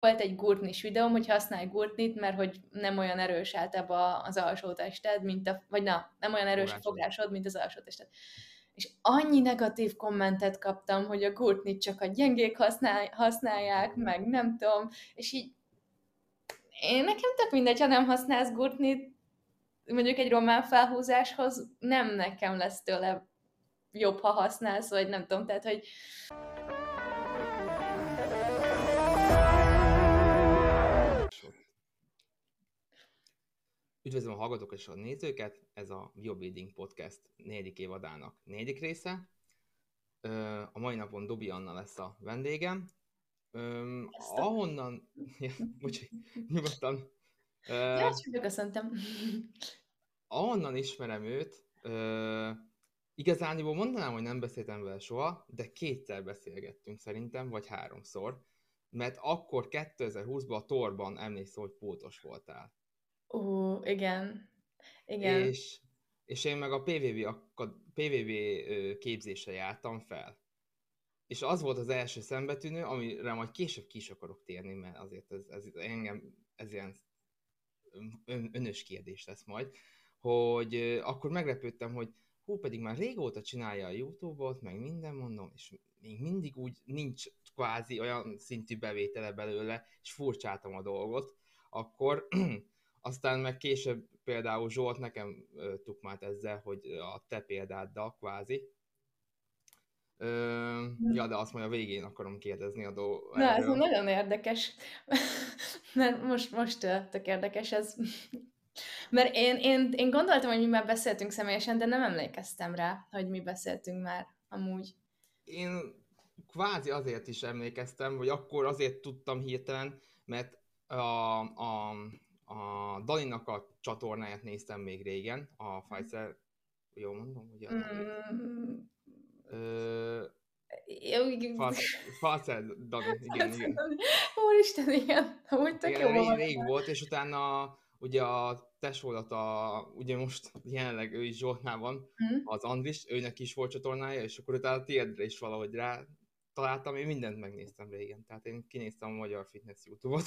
Volt egy gurtnis videóm, hogy használj gurtnit, mert hogy nem olyan erős általában az alsó tested, mint a, vagy na, nem olyan erős a fogásod, mint az alsó tested. És annyi negatív kommentet kaptam, hogy a gurtnit csak a gyengék használják, meg nem tudom, és így én nekem tök mindegy, ha nem használsz gurtnit, mondjuk egy román felhúzáshoz, nem nekem lesz tőle jobb, ha használsz, vagy nem tudom, tehát, hogy... Üdvözlöm a hallgatók és a nézőket, ez a Biobuilding Podcast 4. évadának 4. része. A mai napon Dobi Anna lesz a vendégem. Ahonnan... Ja, bocsánat, nyugodtan. Ja, csak köszöntem. Ahonnan ismerem őt, igazániból mondanám, hogy nem beszéltem vele soha, de kétszer beszélgettünk szerintem, vagy háromszor, mert akkor 2020-ban a Torban emlékszel, hogy pótos voltál. Igen. És én meg a PVV képzésre jártam fel. És az volt az első szembetűnő, amire majd később ki is akarok térni, mert azért ez ilyen önös kérdés lesz majd, hogy akkor meglepődtem, hogy hú, pedig már régóta csinálja a YouTube-ot, meg minden, mondom, és még mindig úgy nincs kvázi olyan szintű bevétele belőle, és furcsáltam a dolgot, akkor... Aztán meg később például Zsolt nekem tukmált ezzel, hogy a te példáddal kvázi. Ja, de azt majd a végén akarom kérdezni a dolgot. Na, ez nagyon érdekes. Most tök érdekes ez. Mert én gondoltam, hogy mi már beszéltünk személyesen, de nem emlékeztem rá, hogy mi beszéltünk már amúgy. Én kvázi azért is emlékeztem, vagy akkor azért tudtam hirtelen, mert a Daninak a csatornáját néztem még régen, a Fajcer... Jól mondom, ugye? Fajcer Dani, igen. Úristen, igen. Amúgy tök jó volt. Rég volt, és utána ugye a tesódat, ugye most jelenleg ő is Zsoltnál van, az Andris, őnek is volt csatornája, és akkor utána tiédre is valahogy rá találtam, én mindent megnéztem régen. Tehát én kinéztem a magyar fitness YouTube-ot.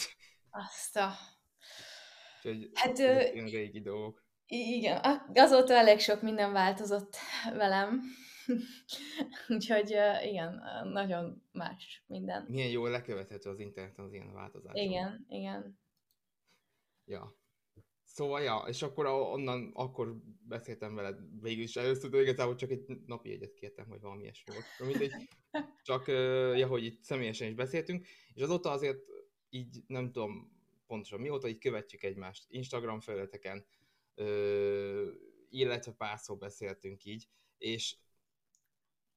Azt a... Úgyhogy hát, ilyen régi dolgok. Igen, azóta elég sok minden változott velem. Úgyhogy igen, nagyon más minden. Milyen jól lekövethető az interneten az ilyen változás. Igen. Ja. Szóval, ja, és akkor onnan akkor beszéltem veled végül is először, de igazából csak egy napi jegyet kértem, hogy valami ilyesmi volt. Mindegy, csak, ja, hogy itt személyesen is beszéltünk, és azóta azért így nem tudom, pontosan mióta így követjük egymást Instagram felületeken, illetve pár szó beszéltünk így, és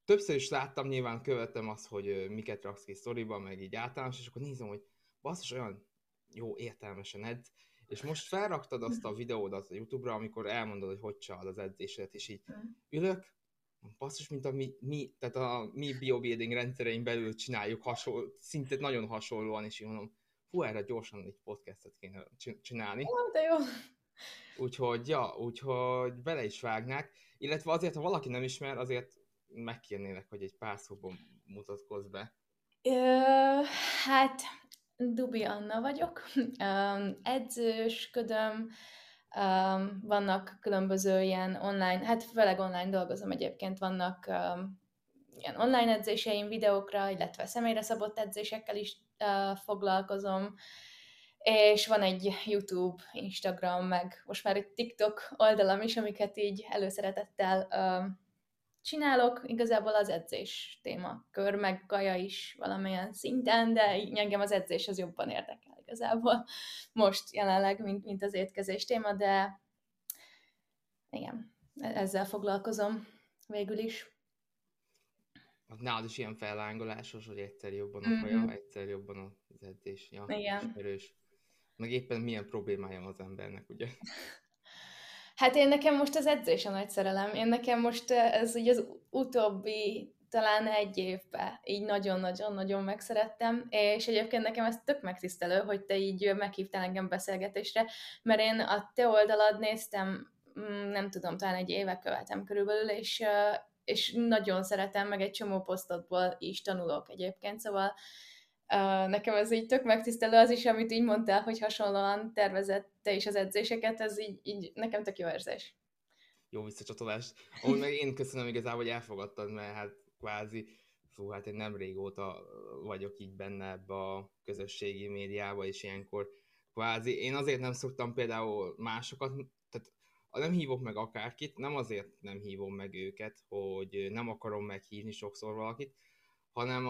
többször is láttam, nyilván követtem azt, hogy miket raksz ki sztoriba, meg így általános, és akkor nézem, hogy basszus, olyan jó értelmesen edz, és most felraktad azt a videódat a YouTube-ra, amikor elmondod, hogy csinálod az edzésedet, és így ülök, basszus, mint a tehát a mi biobuilding rendszerein belül csináljuk szinte nagyon hasonlóan, és így mondom, hú, erre gyorsan egy podcastot kéne csinálni. Nem, de jó. Úgyhogy bele is vágnák. Illetve azért, ha valaki nem ismer, azért megkérnélek, hogy egy pár szóban mutatkozz be. Hát, Dobi Anna vagyok. Edzősködöm. Vannak különböző ilyen online, hát főleg online dolgozom egyébként, vannak ilyen online edzéseim videókra, illetve személyre szabott edzésekkel is foglalkozom, és van egy YouTube, Instagram, meg most már egy TikTok oldalam is, amiket így előszeretettel csinálok. Igazából az edzés témakör, meg kaja is valamilyen szinten, de engem az edzés az jobban érdekel igazából most jelenleg, mint az étkezés téma, de igen, ezzel foglalkozom végül is. Nálad is ilyen fellángolásos, hogy egyszer jobban a kaja, egyszer jobban az edzés. Ja, ismerős. Meg éppen milyen problémája van az embernek, ugye? Hát én nekem most az edzés a nagy szerelem. Én nekem most ez így az utóbbi talán egy évben így nagyon-nagyon-nagyon megszerettem, és egyébként nekem ez tök megtisztelő, hogy te így meghívtál engem beszélgetésre, mert én a te oldalad néztem, nem tudom, talán egy éve követem körülbelül, és nagyon szeretem, meg egy csomó posztodból is tanulok egyébként, szóval Nekem ez így tök megtisztelő, az is, amit így mondtál, hogy hasonlóan tervezett te is az edzéseket, ez így nekem tök jó érzés. Jó visszacsatolás. Ahol meg én köszönöm igazából, hogy elfogadtad, mert hát kvázi, hát én nem régóta vagyok így benne ebbe a közösségi médiába, és ilyenkor kvázi, én azért nem szoktam például másokat, tehát nem hívok meg akárkit, nem azért nem hívom meg őket, hogy nem akarom meghívni sokszor valakit, hanem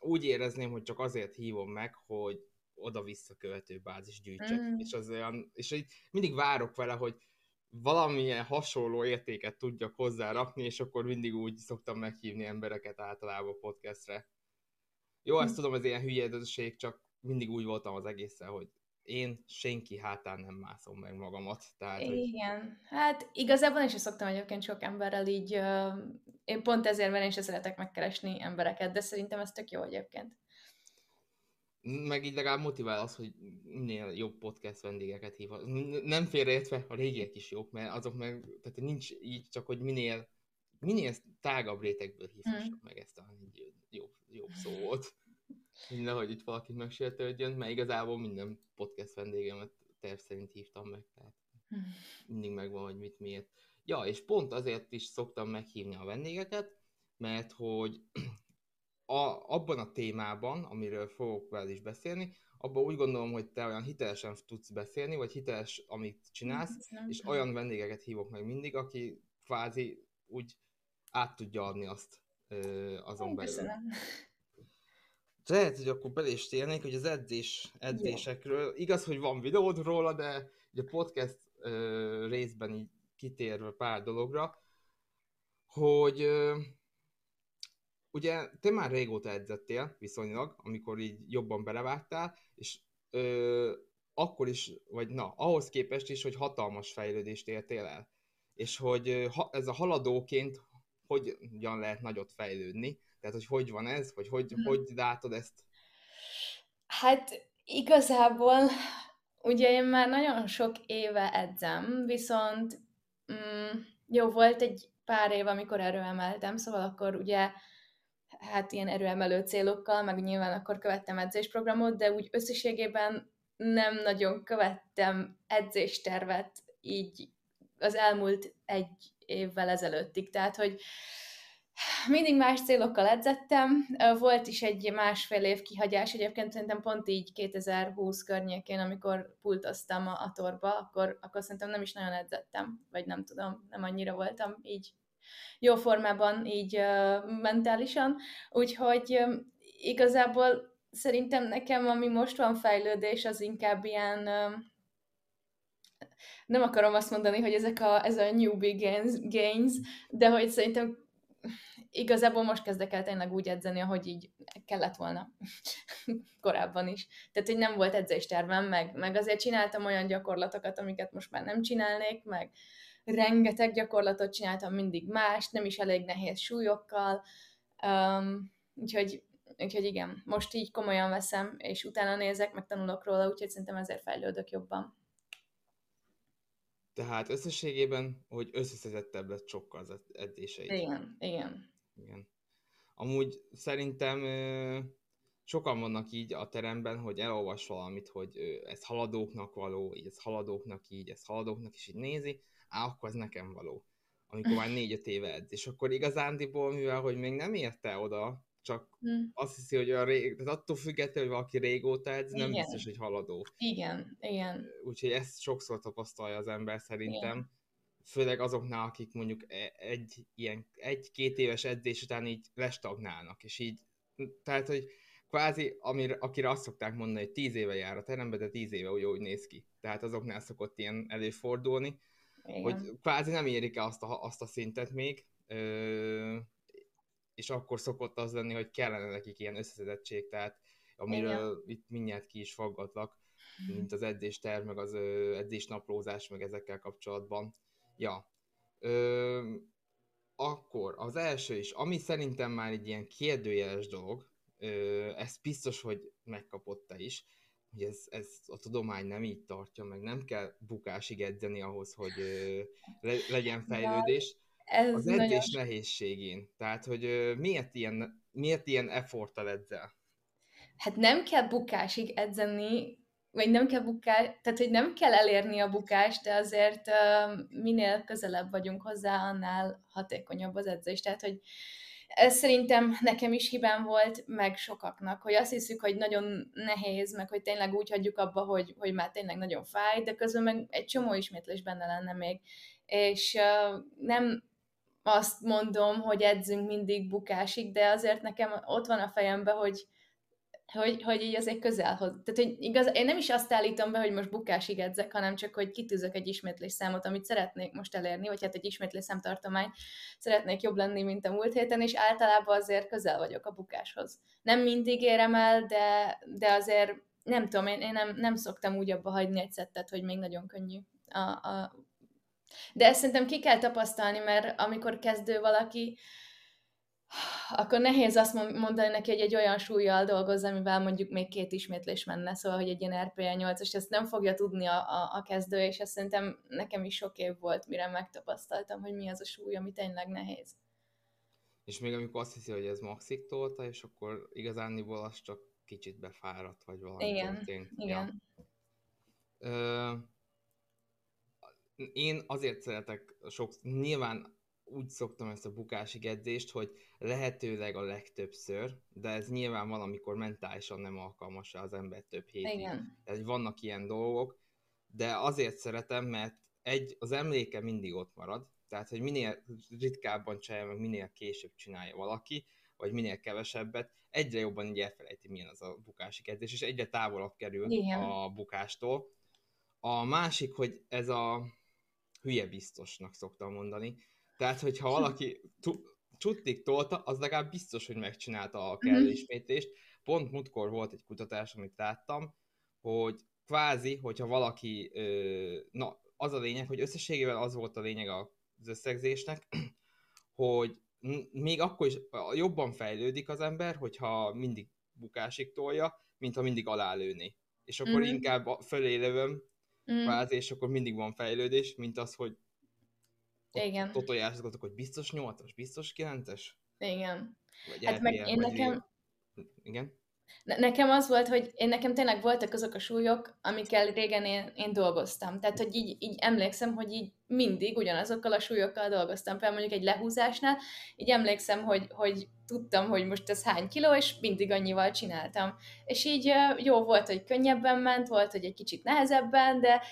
úgy érezném, hogy csak azért hívom meg, hogy oda-vissza követő bázis gyűjtsek. És az olyan, és így mindig várok vele, hogy valamilyen hasonló értéket tudjak hozzárakni, és akkor mindig úgy szoktam meghívni embereket általában podcastre. Jó, ezt tudom, ez ilyen hülyedösség, csak mindig úgy voltam az egészen, hogy én senki hátán nem mászom meg magamat. Tehát, igen, hogy... hát igazából én sem szoktam egyébként sok emberrel így, én pont ezért, mert én sem szeretek megkeresni embereket, de szerintem ez tök jó egyébként. Meg így legalább motivál az, hogy minél jobb podcast vendégeket hív. Nem félreértve, a régiek is jók, mert azok meg, tehát nincs így csak, hogy minél tágabb rétegből hívhassuk meg ezt a jobb szó volt. Nehogy itt valakit megsértődjön, mert igazából minden podcast vendégemet terv szerint hívtam meg, tehát mindig megvan, hogy mit, miért. Ja, és pont azért is szoktam meghívni a vendégeket, mert hogy abban a témában, amiről fogok veled is beszélni, abban úgy gondolom, hogy te olyan hitelesen tudsz beszélni, vagy hiteles, amit csinálsz, és olyan vendégeket hívok meg mindig, aki kvázi úgy át tudja adni azt azon belül. Köszönöm. Lehet, hogy akkor bele is térnék, hogy az edzésekről, igaz, hogy van videód róla, de a podcast részben így kitérve pár dologra, hogy ugye te már régóta edzettél viszonylag, amikor így jobban belevágtál, és akkor is, vagy na, ahhoz képest is, hogy hatalmas fejlődést értél el. És hogy ez a haladóként hogyan lehet nagyot fejlődni? Tehát, hogy van ez, vagy hogy látod ezt? Hát igazából, ugye én már nagyon sok éve edzem, viszont jó, volt egy pár év, amikor erőemeltem, szóval akkor ugye hát ilyen erőemelő célokkal, meg nyilván akkor követtem edzésprogramot, de úgy összességében nem nagyon követtem edzéstervet így az elmúlt egy évvel ezelőttig. Tehát, hogy mindig más célokkal edzettem, volt is egy másfél év kihagyás, egyébként szerintem pont így 2020 környékén, amikor pultoztam a torba, akkor szerintem nem is nagyon edzettem, vagy nem tudom, nem annyira voltam így jó formában, így mentálisan, úgyhogy igazából szerintem nekem, ami most van fejlődés, az inkább ilyen, nem akarom azt mondani, hogy ez a newbie gains, de hogy szerintem igazából most kezdek el tényleg úgy edzeni, ahogy így kellett volna korábban is. Tehát, hogy nem volt edzéstervem, meg azért csináltam olyan gyakorlatokat, amiket most már nem csinálnék, meg rengeteg gyakorlatot csináltam, mindig más, nem is elég nehéz súlyokkal, úgyhogy igen, most így komolyan veszem, és utána nézek, meg tanulok róla, úgyhogy szerintem ezért fejlődök jobban. Tehát összességében, hogy összeszedettebb lett sokkal az edzéseid. Igen. Amúgy szerintem sokan vannak így a teremben, hogy elolvas valamit, hogy ez haladóknak való, így ez haladóknak is így nézi, akkor ez nekem való, amikor már 4-5 éve edz. És akkor igazándiból, mivel hogy még nem érte oda, csak azt hiszi, hogy olyan tehát attól függetlenül, hogy valaki régóta edz, nem biztos, hogy haladó. Igen. Úgyhogy ezt sokszor tapasztalja az ember szerintem, főleg azoknál, akik mondjuk egy-két éves edzés után így lestagnálnak, és így, tehát, hogy kvázi, akire azt szokták mondani, hogy 10 éve jár a terembe, de 10 éve úgy néz ki. Tehát azoknál szokott ilyen előfordulni, hogy kvázi nem érik el azt a szintet még, és akkor szokott az lenni, hogy kellene nekik ilyen összeszedettség, tehát amiről itt mindjárt ki is faggatlak, mint az edzésterv, meg az edzésnaplózás, meg ezekkel kapcsolatban. Ja. Akkor az első is, ami szerintem már egy ilyen kérdőjeles dolog, ez biztos, hogy megkapott te is, hogy ez a tudomány nem így tartja, meg nem kell bukásig edzeni ahhoz, hogy legyen fejlődés. Ez az edzés nagyon... nehézségén. Tehát, hogy miért ilyen efforttal edzel? hát nem kell bukásig edzeni, vagy nem kell tehát hogy nem kell elérni a bukást, de azért minél közelebb vagyunk hozzá, annál hatékonyabb az edzés. Tehát, hogy ez szerintem nekem is hibám volt, meg sokaknak, hogy azt hiszük, hogy nagyon nehéz, meg hogy tényleg úgy hagyjuk abba, hogy már tényleg nagyon fáj, de közben meg egy csomó ismétlés benne lenne még. És nem azt mondom, hogy edzünk mindig bukásig, de azért nekem ott van a fejemben, hogy így azért közelhoz. Tehát, hogy igaz, én nem is azt állítom be, hogy most bukásig edzek, hanem csak, hogy kitűzök egy ismétlésszámot, amit szeretnék most elérni, vagy hát egy ismétlésszámtartomány szeretnék jobb lenni, mint a múlt héten, és általában azért közel vagyok a bukáshoz. Nem mindig érem el, de azért nem tudom, én nem szoktam úgy abba hagyni egy szettet, hogy még nagyon könnyű. De ezt szerintem ki kell tapasztalni, mert amikor kezdő valaki, akkor nehéz azt mondani neki, hogy egy olyan súlyjal dolgozz, amivel mondjuk még 2 ismétlés menne, szóval, hogy egy ilyen RPE 8, és ezt nem fogja tudni a kezdő, és ezt szerintem nekem is sok év volt, mire megtapasztaltam, hogy mi az a súly, ami tényleg nehéz. És még amikor azt hiszi, hogy ez maxig tolta, és akkor igazániból az csak kicsit befáradt, vagy valami. Igen. Én azért szeretek nyilván úgy szoktam ezt a bukásig edzést, hogy lehetőleg a legtöbbször, de ez nyilván valamikor mentálisan nem alkalmas az ember több hétig. Igen. Tehát vannak ilyen dolgok, de azért szeretem, mert az emléke mindig ott marad, tehát hogy minél ritkábban csinálja, meg minél később csinálja valaki, vagy minél kevesebbet, egyre jobban így elfelejti, milyen az a bukásig edzés, és egyre távolabb kerül a bukástól. A másik, hogy ez a hülye biztosnak szoktam mondani. Tehát, hogyha valaki csuttig tolta, az legalább biztos, hogy megcsinálta a kellő ismétlést. Pont múltkor volt egy kutatás, amit láttam, hogy kvázi, hogyha valaki, az a lényeg, hogy összességében az volt a lényeg az összegzésnek, hogy még akkor is jobban fejlődik az ember, hogyha mindig bukásig tolja, mint ha mindig alálőni. És akkor inkább fölélövöm, kvázi, és akkor mindig van fejlődés, mint az, hogy totoljáztatok, hogy biztos 8-as, biztos 9-es? Igen. Vagy hát meg én nekem... Igen? Nekem az volt, hogy nekem tényleg voltak azok a súlyok, amikkel régen én dolgoztam. Tehát, hogy így emlékszem, hogy így mindig ugyanazokkal a súlyokkal dolgoztam. Például mondjuk egy lehúzásnál, így emlékszem, hogy tudtam, hogy most ez hány kiló, és mindig annyival csináltam. És így jó volt, hogy könnyebben ment, volt, hogy egy kicsit nehezebben, de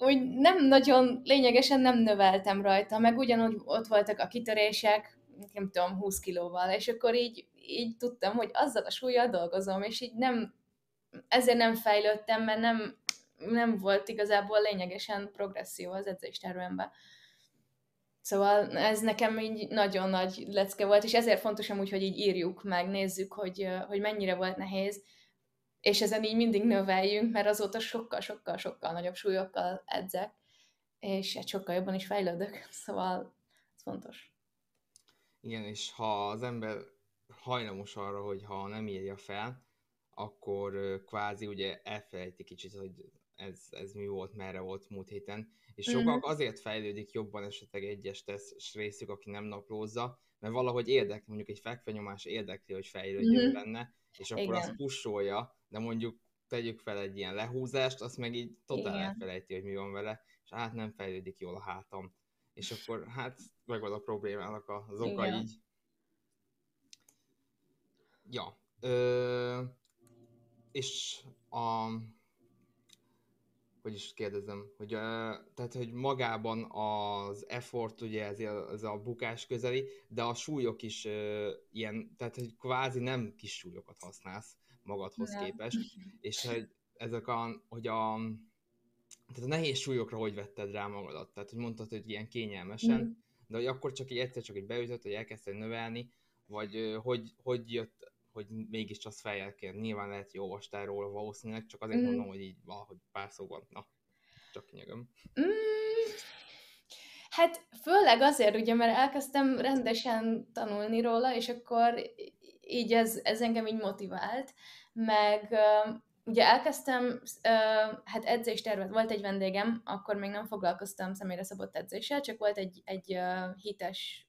úgy nem nagyon, lényegesen nem növeltem rajta, meg ugyanúgy ott voltak a kitörések, nem tudom, 20 kilóval, és akkor így tudtam, hogy azzal a súllyal dolgozom, és így nem, ezért nem fejlődtem, mert nem volt igazából lényegesen progresszió az edzéstervemben. Szóval ez nekem így nagyon nagy lecke volt, és ezért fontos amúgy, hogy így írjuk meg, nézzük, hogy mennyire volt nehéz, és ezen így mindig növeljünk, mert azóta sokkal nagyobb súlyokkal edzek, és sokkal jobban is fejlődök, szóval ez fontos. Igen, és ha az ember hajlamos arra, hogy ha nem írja fel, akkor kvázi ugye elfelejti kicsit, hogy ez mi volt, merre volt múlt héten, és sokak azért fejlődik jobban esetleg egyes teszt részük, aki nem naplózza, mert valahogy érdekli, mondjuk egy fekvenyomás érdekli, hogy fejlődjön benne, és akkor azt pusolja, de mondjuk tegyük fel egy ilyen lehúzást, azt meg így totál elfelejti, hogy mi van vele, és hát nem fejlődik jól a hátam. És akkor hát megvan a problémának az oka így. Ja. És hogy is kérdezem, hogy, tehát, hogy magában az effort, ugye ez a bukás közeli, de a súlyok is ilyen, tehát hogy kvázi nem kis súlyokat használsz magadhoz képest, és hogy ezek tehát a nehéz súlyokra hogy vetted rá magadat, tehát hogy mondtad, hogy ilyen kényelmesen, de hogy akkor csak így egyszer csak így beütött, hogy elkezdted növelni, vagy hogy jött, hogy mégis csak fejjel kell. Nyilván lehet, hogy olvastál róla valószínűleg, csak azért mondom, hogy így valahogy pár szóban, csak nyögöm. Hát főleg azért, ugye, mert elkezdtem rendesen tanulni róla, és akkor így ez engem így motivált, meg ugye elkezdtem, hát edzéstervet, volt egy vendégem, akkor még nem foglalkoztam személyre szabott edzéssel, csak volt egy hites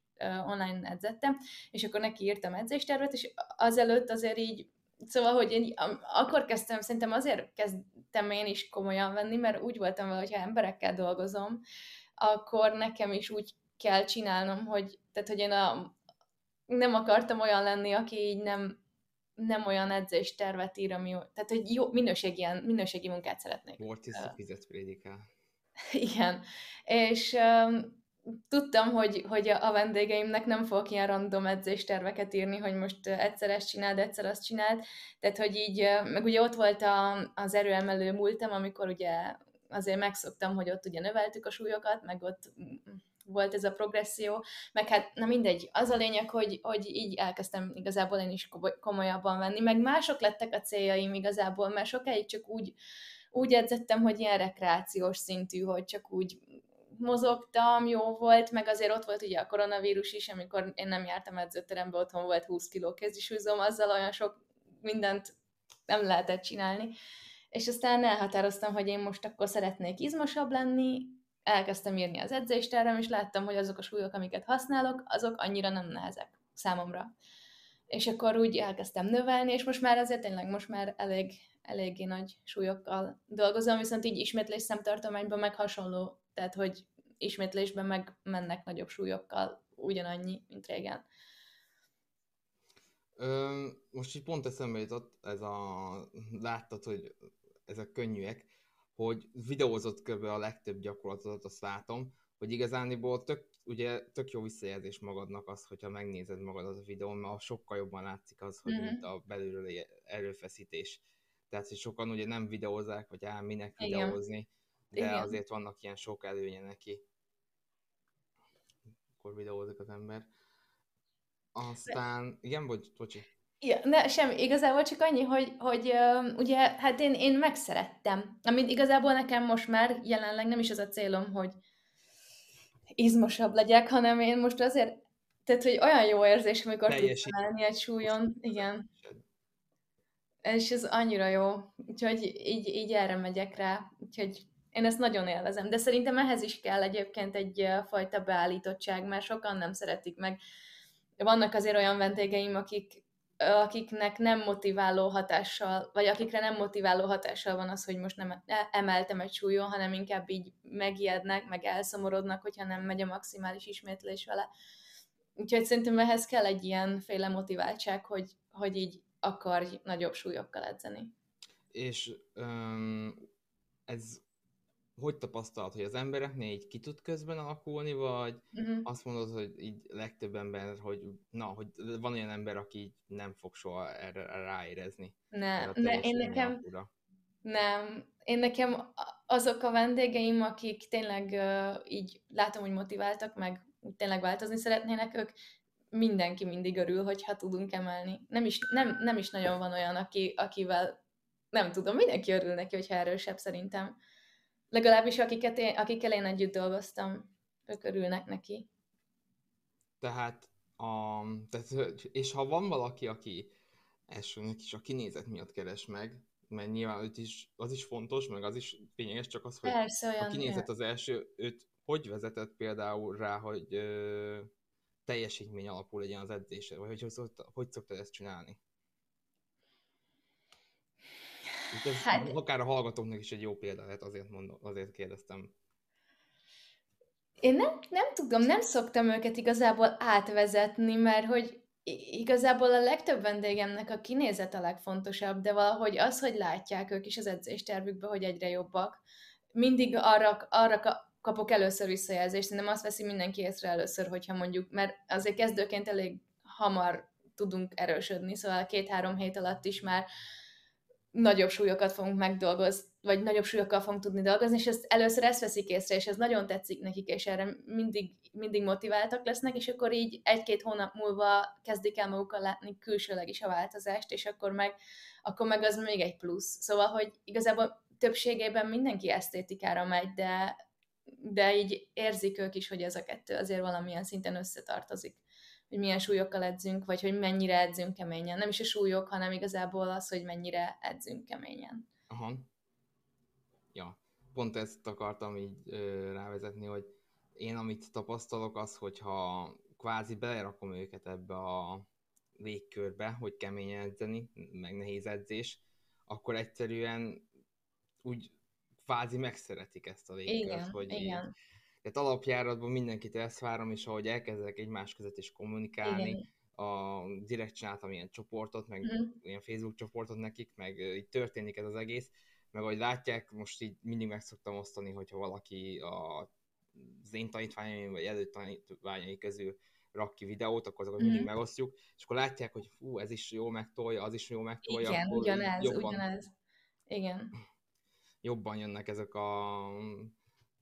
online edzettem, és akkor neki írtam edzéstervet, és azelőtt azért így Szóval, hogy én akkor kezdtem, szerintem azért kezdtem én is komolyan venni, mert úgy voltam vele, hogyha emberekkel dolgozom, akkor nekem is úgy kell csinálnom, hogy, tehát, hogy én nem akartam olyan lenni, aki így nem olyan edzéstervet ír, ami jó, tehát, hogy jó, minőségi munkát szeretnék. Mortiszta fizet prédikál. Igen. És tudtam, hogy a vendégeimnek nem fogok ilyen random edzésterveket írni, hogy most egyszer ezt csináld, egyszer azt csináld. Tehát, hogy így, meg ugye ott volt az erőemelő múltam, amikor ugye azért megszoktam, hogy ott ugye növeltük a súlyokat, meg ott volt ez a progresszió, meg hát, na mindegy, az a lényeg, hogy így elkezdtem igazából én is komolyabban venni, meg mások lettek a céljaim igazából, mert sokáig csak úgy edzettem, hogy ilyen rekreációs szintű, hogy csak úgy mozogtam, jó volt, meg azért ott volt ugye a koronavírus is, amikor én nem jártam edzőterembe, otthon volt 20 kiló kézisúlyzom, azzal olyan sok mindent nem lehetett csinálni, és aztán elhatároztam, hogy én most akkor szeretnék izmosabb lenni, elkezdtem írni az edzéstervem, és láttam, hogy azok a súlyok, amiket használok, azok annyira nem nehezek számomra. És akkor úgy elkezdtem növelni, és most már azért tényleg most már eléggé nagy súlyokkal dolgozom, viszont így ismétlés szemtartományban meg hasonló, tehát hogy ismétlésben meg mennek nagyobb súlyokkal ugyanannyi, mint régen. Most így pont eszembe jutott, láttad, hogy ezek könnyűek, hogy videózott kb. A legtöbb gyakorlatot, azt látom, hogy igazániból tök jó visszajelzés magadnak az, hogyha megnézed magad az a videón, mert sokkal jobban látszik az, hogy mint a belülről erőfeszítés. Tehát, hogy sokan ugye nem videózzák, vagy minek videózni, de azért vannak ilyen sok előnye neki. Akkor videózik az ember. Aztán, igen, bocsi. Ja, sem, igazából csak annyi, hogy ugye, hát én megszerettem. Amit igazából nekem most már jelenleg nem is az a célom, hogy izmosabb legyek, hanem én most azért, tehát, hogy olyan jó érzés, amikor tudsz állni egy súlyon. Igen. És ez annyira jó. Úgyhogy így erre megyek rá. Úgyhogy én ezt nagyon élvezem. De szerintem ehhez is kell egyébként egyfajta beállítottság, mert sokan nem szeretik meg. Vannak azért olyan vendégeim, akiknek nem motiváló hatással, vagy akikre nem motiváló hatással van az, hogy most nem emeltem egy súlyon, hanem inkább így megijednek, meg elszomorodnak, hogyha nem megy a maximális ismétlés vele. Úgyhogy szerintem ehhez kell egy ilyenféle motiváltság, hogy így akarj nagyobb súlyokkal edzeni. És ez hogy tapasztalod, hogy az embereknél így ki tud közben alakulni, vagy azt mondod, hogy így legtöbb ember, hogy van olyan ember, aki így nem fog soha erre ráérezni? Nekem azok a vendégeim, akik tényleg így látom, hogy motiváltak, meg tényleg változni szeretnének, ők mindenki mindig örül, hogyha tudunk emelni. Nem is nagyon van olyan, akivel nem tudom, mindenki örül neki, hogyha erősebb szerintem. Legalábbis akikkel én együtt dolgoztam, ők örülnek neki. És ha van valaki, aki elsőnek is a kinézet miatt keres meg, mert nyilván az is fontos, meg az is lényeges, csak az, hogy a kinézet az első, őt hogy vezetett például rá, hogy teljesítmény alapú legyen az edzése, vagy hogy szoktad ezt csinálni? Akár a hallgatóknak is egy jó példa, hát azért kérdeztem. Én nem tudom, nem szoktam őket igazából átvezetni, mert hogy igazából a legtöbb vendégemnek a kinézet a legfontosabb, de valahogy az, hogy látják ők is az edzéstervükbe, hogy egyre jobbak. Mindig arra kapok először visszajelzést, szerintem azt veszi mindenki észre először, hogyha mondjuk, mert azért kezdőként elég hamar tudunk erősödni, szóval 2-3 hét alatt is már nagyobb súlyokat fogunk megdolgozni, vagy nagyobb súlyokkal fogunk tudni dolgozni, és először ezt veszik észre, és ez nagyon tetszik nekik, és erre mindig motiváltak lesznek, és akkor így 1-2 hónap múlva kezdik el magukkal látni külsőleg is a változást, és akkor meg az még egy plusz. Szóval, hogy igazából többségében mindenki esztétikára megy, de így érzik ők is, hogy ez a kettő azért valamilyen szinten összetartozik. Hogy milyen súlyokkal edzünk, vagy hogy mennyire edzünk keményen. Nem is a súlyok, hanem igazából az, hogy mennyire edzünk keményen. Aha. Ja, pont ezt akartam így rávezetni, hogy én amit tapasztalok az, hogyha kvázi belerakom őket ebbe a légkörbe, hogy kemény edzeni, meg nehéz edzés, akkor egyszerűen úgy kvázi megszeretik ezt a légkört, hogy igen. Tehát alapjáratban mindenkit ezt várom, és ahogy elkezdek egymás között is kommunikálni, igen. Direkt csináltam ilyen csoportot, meg ilyen Facebook csoportot nekik, meg így történik ez az egész, meg ahogy látják, most így mindig meg szoktam osztani, hogyha valaki az én tanítványaim, vagy előtt tanítványai közül rak ki videót, akkor azokat mindig megosztjuk, és akkor látják, hogy fú, ez is jól megtolja, az is jól megtolja. Igen, ugyanez, ugyanez. Igen. Jobban jönnek ezek a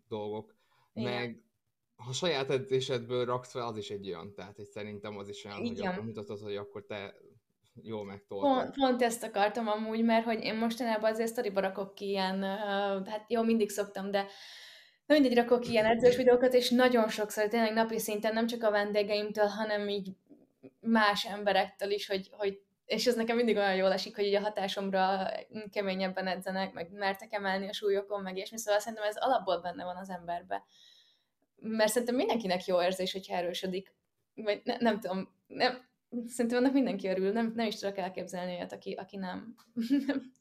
dolgok. Igen. Meg ha saját edzésedből raksz fel, az is egy olyan, tehát szerintem az is olyan, igen. Hogy akkor mutatod, hogy akkor te jól megtoltad. Pont ezt akartam amúgy, mert hogy én mostanában azért sztoriba rakok ki ilyen, hát jó, mindig szoktam, de mindig rakok ilyen edzős videókat, és nagyon sokszor, tényleg napi szinten, nem csak a vendégeimtől, hanem így más emberektől is, hogy és ez nekem mindig olyan jól esik, hogy így a hatásomra keményebben edzenek, meg mertek emelni a súlyokon, meg ilyesmi, szóval szerintem ez alapból benne van az emberben. Mert szerintem mindenkinek jó érzés, hogyha erősödik, vagy nem tudom, nem, szerintem annak mindenki örül, nem is tudok elképzelni olyat, aki nem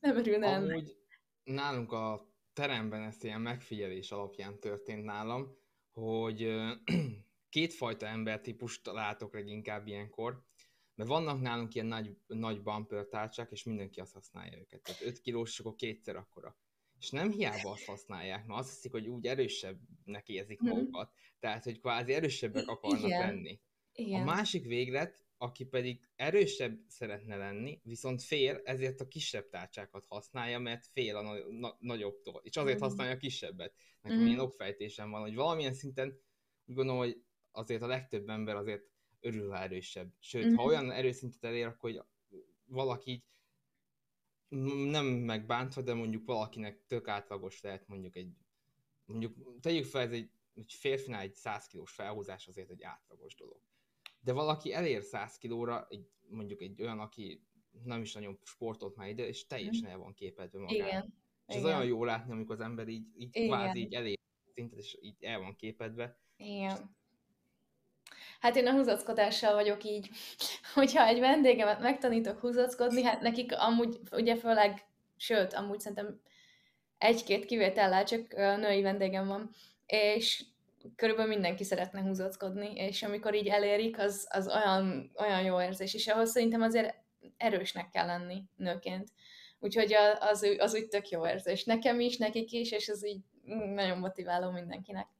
örülne ennek. Amúgy nálunk a teremben ez ilyen megfigyelés alapján történt nálam, hogy kétfajta embertípust találtok leginkább ilyenkor, mert vannak nálunk ilyen nagy bumper tárcsák, és mindenki azt használja őket. Tehát 5 kilósok kétszer akkora. És nem hiába azt használják, mert azt hiszik, hogy úgy erősebbnek érzik magukat. Tehát, hogy kvázi erősebbek akarnak lenni. Igen. A másik véglet, aki pedig erősebb szeretne lenni, viszont fél, ezért a kisebb tárcsákat használja, mert fél a nagyobbtól. És azért használja a kisebbet. Nekem ilyen okfejtésem van, hogy valamilyen szinten úgy gondolom, hogy azért a legtöbb ember azért örül, ha erősebb. Sőt, ha olyan erőszintet elér, akkor hogy valaki így nem megbántva, de mondjuk valakinek tök átlagos lehet mondjuk tegyük fel, ez egy férfinál egy 100 kilós felhúzás azért egy átlagos dolog. De valaki elér 100 kilóra, mondjuk egy olyan, aki nem is nagyon sportolt már ide, és teljesen el van képedve magára. Igen. És ez olyan jó látni, amikor az ember így kvázi így elér szintet, és így el van képedve. Igen. Hát én a húzackodással vagyok így, hogyha egy vendégemet megtanítok húzackodni, hát nekik amúgy, ugye főleg, sőt, amúgy szerintem 1-2 kivétellel, csak női vendégem van, és körülbelül mindenki szeretne húzackodni, és amikor így elérik, az olyan jó érzés, és ahhoz szerintem azért erősnek kell lenni nőként. Úgyhogy az úgy tök jó érzés. Nekem is, nekik is, és ez így nagyon motiváló mindenkinek.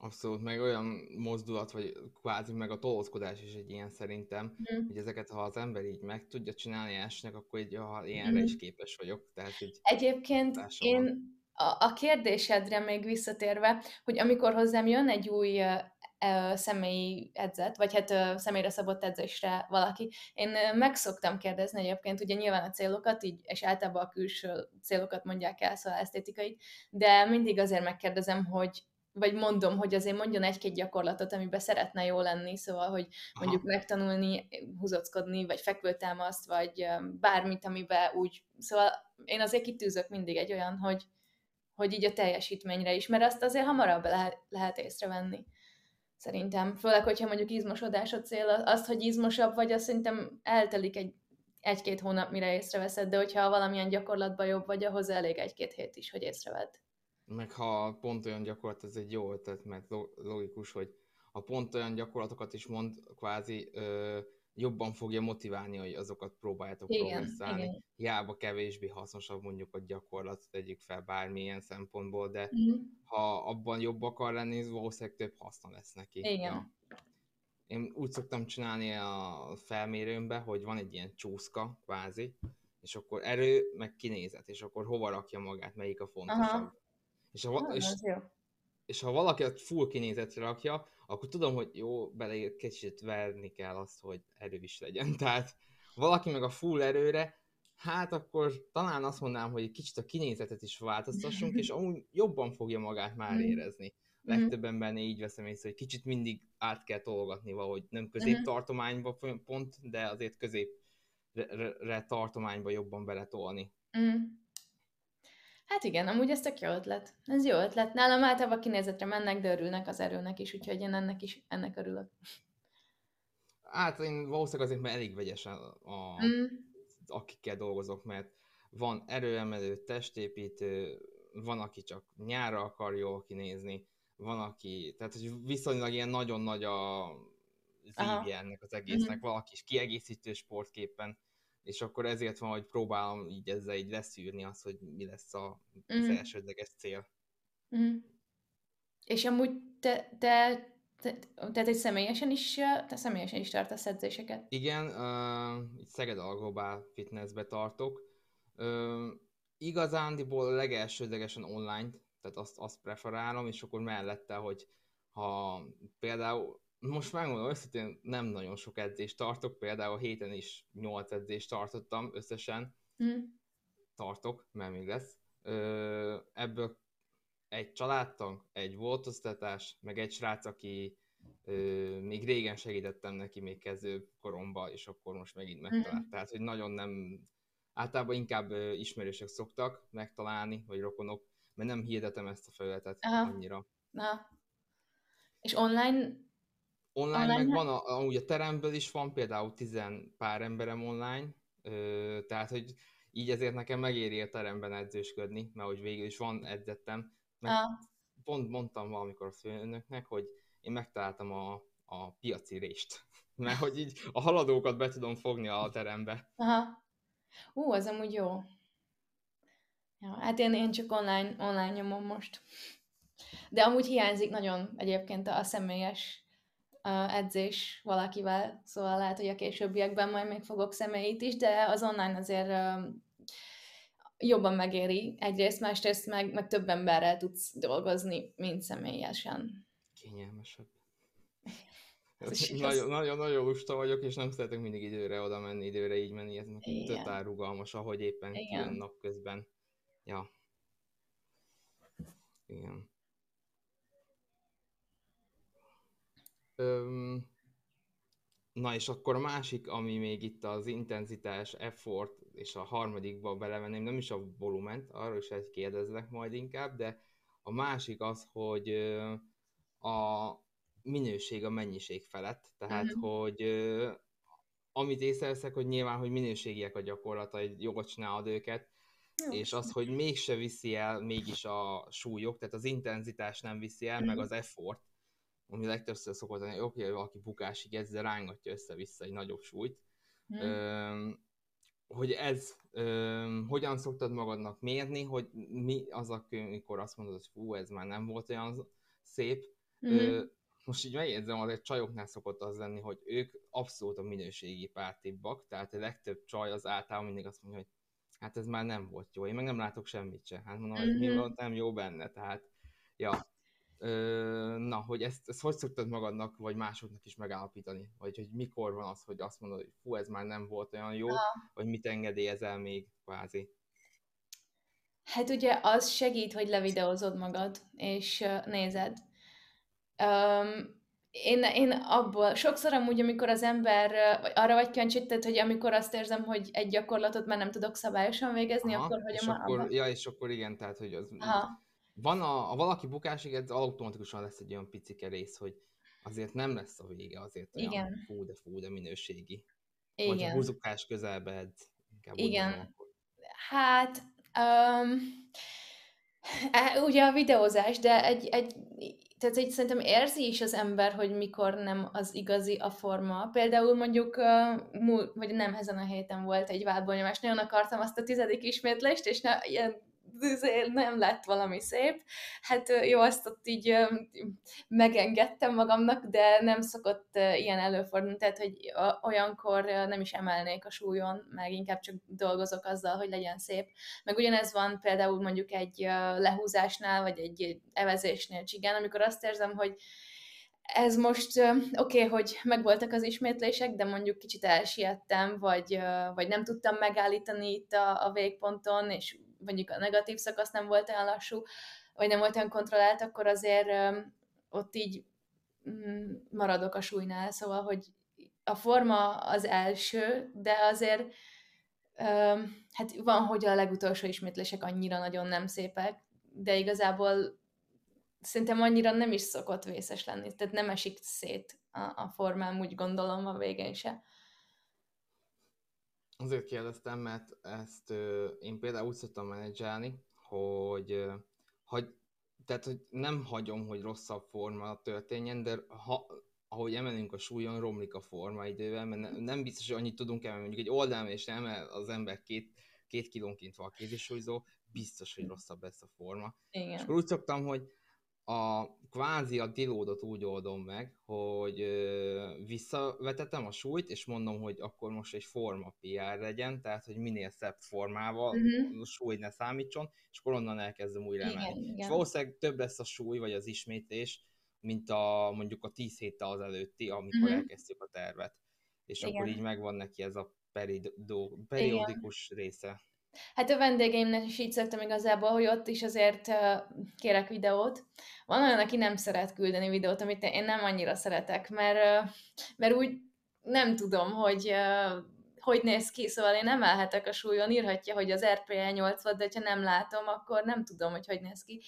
Abszolút, meg olyan mozdulat, vagy kvázi meg a tolózkodás is egy ilyen szerintem, hogy ezeket, ha az ember így meg tudja csinálni elsőnek, akkor így ilyenre is képes vagyok. Tehát így egyébként társadalom. Én a kérdésedre még visszatérve, hogy amikor hozzám jön egy új személyi edzet, vagy hát személyre szabott edzésre valaki, én meg szoktam kérdezni egyébként, ugye nyilván a célokat, így, és általában a külső célokat mondják el, szóval esztétikai, de mindig azért megkérdezem, hogy vagy mondom, hogy azért mondjon 1-2 gyakorlatot, amiben szeretne jó lenni, szóval, hogy mondjuk megtanulni, húzockodni, vagy fekvőtámaszt, vagy bármit, amiben úgy, szóval én azért kitűzök mindig egy olyan, hogy így a teljesítményre is, mert azt azért hamarabb lehet észrevenni, szerintem. Főleg, hogyha mondjuk izmosodás a cél, azt, hogy izmosabb vagy, azt szerintem eltelik egy-két hónap, mire észreveszed, de hogyha valamilyen gyakorlatban jobb vagy, ahhoz elég 1-2 hét is, hogy észrevedd. Meg ha pont olyan gyakorlat, ez egy jó ötlet, mert logikus, hogy ha pont olyan gyakorlatokat is mond, kvázi jobban fogja motiválni, hogy azokat próbáljátok progresszálni. Hiába kevésbé hasznosabb mondjuk a gyakorlat, tegyük fel bármilyen szempontból, de ha abban jobb akar lenni, valószínűleg több haszna lesz neki. Igen. Ja. Én úgy szoktam csinálni a felmérőmbe, hogy van egy ilyen csúszka, kvázi, és akkor erő, meg kinézet, és akkor hova rakja magát, melyik a fontosabb. Aha. És ha valaki a full kinézetre rakja, akkor tudom, hogy jó, bele kicsit verni kell azt, hogy erő is legyen. Tehát valaki meg a full erőre, hát akkor talán azt mondanám, hogy kicsit a kinézetet is változtassunk, és amúgy jobban fogja magát már érezni. Legtöbb embernél így veszem észre, hogy kicsit mindig át kell tologatni valahogy, nem középtartományba pont, de azért középre tartományba jobban beletolni. Hát igen, amúgy ez tök jó ötlet. Ez jó ötlet. Nálam általában kinézetre mennek, de örülnek az erőnek is, úgyhogy én ennek örülök. Hát én valószínűleg azért, mert elég vegyes akikkel dolgozok, mert van erőemelő, testépítő, van, aki csak nyárra akar jól kinézni, van, aki, tehát hogy viszonylag ilyen nagyon nagy az ígje ennek az egésznek, valaki is kiegészítő sportképpen, és akkor ezért van, hogy próbálom így ezzel így leszűrni azt, hogy mi lesz az elsődleges cél. És amúgy te személyesen is tartasz edzéseket? Igen, itt Szeged Algobál Fitnessbe tartok. Igazándiból legelsődlegesen online, tehát azt preferálom, és akkor mellette, hogy ha például, most megmondom összintén, nem nagyon sok edzést tartok, például héten is 8 edzést tartottam összesen, tartok, mert még lesz. Ebből egy családtag, egy voltoztatás, meg egy srác, aki még régen segítettem neki, még kezdő koromba, és akkor most megint megtalált. Tehát, hogy nagyon nem, általában inkább ismerősök szoktak megtalálni, vagy rokonok, mert nem hirdetem ezt a felületet annyira. Aha. És online meg van, amúgy a teremből is van, például 10 pár emberem online, tehát, hogy így ezért nekem megéri a teremben edzősködni, mert hogy végül is van edzettem. Pont mondtam valamikor a főnöknek, hogy én megtaláltam a piaci rést, mert hogy így a haladókat be tudom fogni a terembe. Aha. Az amúgy jó. Ja, hát én csak online nyomom most. De amúgy hiányzik nagyon egyébként a személyes edzés valakivel, szóval lehet, hogy a későbbiekben majd még fogok személyt is, de az online azért jobban megéri egyrészt, másrészt meg több emberrel tudsz dolgozni, mint személyesen. Kényelmesebb. Nagyon-nagyon lusta vagyok, és nem szeretek mindig időre oda menni, időre így menni, ez nekem totál rugalmas, ahogy éppen kijön napközben. Ja. Igen. Na és akkor a másik, ami még itt az intenzitás, effort, és a harmadikba belevenném, nem is a volument, arról is egy kérdezlek majd inkább, de a másik az, hogy a minőség a mennyiség felett, tehát hogy amit észreveszek, hogy nyilván, hogy minőségiek a gyakorlatai, jól csinálod őket, és az, hogy mégse viszi el mégis a súlyok, tehát az intenzitás nem viszi el, meg az effort, ami legtöbbször szokott lenni, hogy oké, valaki bukásig ezzel rángatja össze-vissza egy nagyobb súlyt. Hogy ez, hogyan szoktad magadnak mérni, hogy mi az, amikor azt mondod, hogy fú, ez már nem volt olyan szép. Most így megjegyzem, hogy a csajoknál szokott az lenni, hogy ők abszolút a minőségi pártibbak, tehát a legtöbb csaj az általában mindig azt mondja, hogy hát ez már nem volt jó, én meg nem látok semmit se. Hát mondom, hogy mi volt nem jó benne, tehát ja. Na, hogy ezt hogy szoktad magadnak, vagy másoknak is megállapítani? Vagy hogy mikor van az, hogy azt mondod, hogy fú, ez már nem volt olyan jó, vagy mit engedélyezel még, kvázi? Hát ugye az segít, hogy levideózod magad, és nézed. Én abból, sokszor amúgy, amikor az ember, arra vagy kíváncsi, hogy amikor azt érzem, hogy egy gyakorlatot már nem tudok szabályosan végezni, akkor hagyom abba. Ja, és akkor igen, tehát, hogy az... Van ha valaki bukásig, ez automatikusan lesz egy olyan picike rész, hogy azért nem lesz a vége, azért olyan fú, de minőségi. Igen. Vagy a buzukás közelbe edz. Igen. Hát, ugye a videózás, de tehát szerintem érzi is az ember, hogy mikor nem az igazi a forma. Például mondjuk, vagy nem ezen a héten volt egy vádbolnyomás, nagyon akartam azt a 10. ismétlést, és ilyen nem lett valami szép. Hát jó, azt ott így megengedtem magamnak, de nem szokott ilyen előfordulni, tehát, hogy olyankor nem is emelnék a súlyon, meg inkább csak dolgozok azzal, hogy legyen szép. Meg ugyanez van például mondjuk egy lehúzásnál, vagy egy evezésnél csigán, amikor azt érzem, hogy ez most oké, hogy megvoltak az ismétlések, de mondjuk kicsit elsiettem, vagy nem tudtam megállítani itt a végponton, és mondjuk a negatív szakasz nem volt olyan lassú, vagy nem volt olyan kontrollált, akkor azért ott így maradok a súlynál. Szóval, hogy a forma az első, de azért hát van, hogy a legutolsó ismétlések annyira nagyon nem szépek, de igazából szerintem annyira nem is szokott vészes lenni, tehát nem esik szét a formám, úgy gondolom, a végén se. Azért kérdeztem, mert ezt én például úgy szoktam menedzselni, hogy nem hagyom, hogy rosszabb forma történjen, de ahogy emelünk a súlyon, romlik a forma idővel, mert nem biztos, hogy annyit tudunk emelni. Mondjuk egy oldalmérésre emel az ember két kilónként van a kézisúlyzó, biztos, hogy rosszabb lesz a forma. Igen. És akkor úgy szoktam, hogy kvázi a dilódot úgy oldom meg, hogy visszavetetem a súlyt, és mondom, hogy akkor most egy forma PR legyen, tehát, hogy minél szebb formával a súly ne számítson, és akkor onnan elkezdem újra emelni. És valószínűleg több lesz a súly, vagy az ismétlés, mint mondjuk a 10 héttel az előtti, amikor elkezdtük a tervet. És akkor így megvan neki ez a periódikus része. Hát a vendégeimnek is így szoktam igazából, hogy ott is azért kérek videót. Van olyan, aki nem szeret küldeni videót, amit én nem annyira szeretek, mert úgy nem tudom, hogy néz ki, szóval én emelhetek a súlyon, írhatja, hogy az RPL 8 volt, de ha nem látom, akkor nem tudom, hogy néz ki.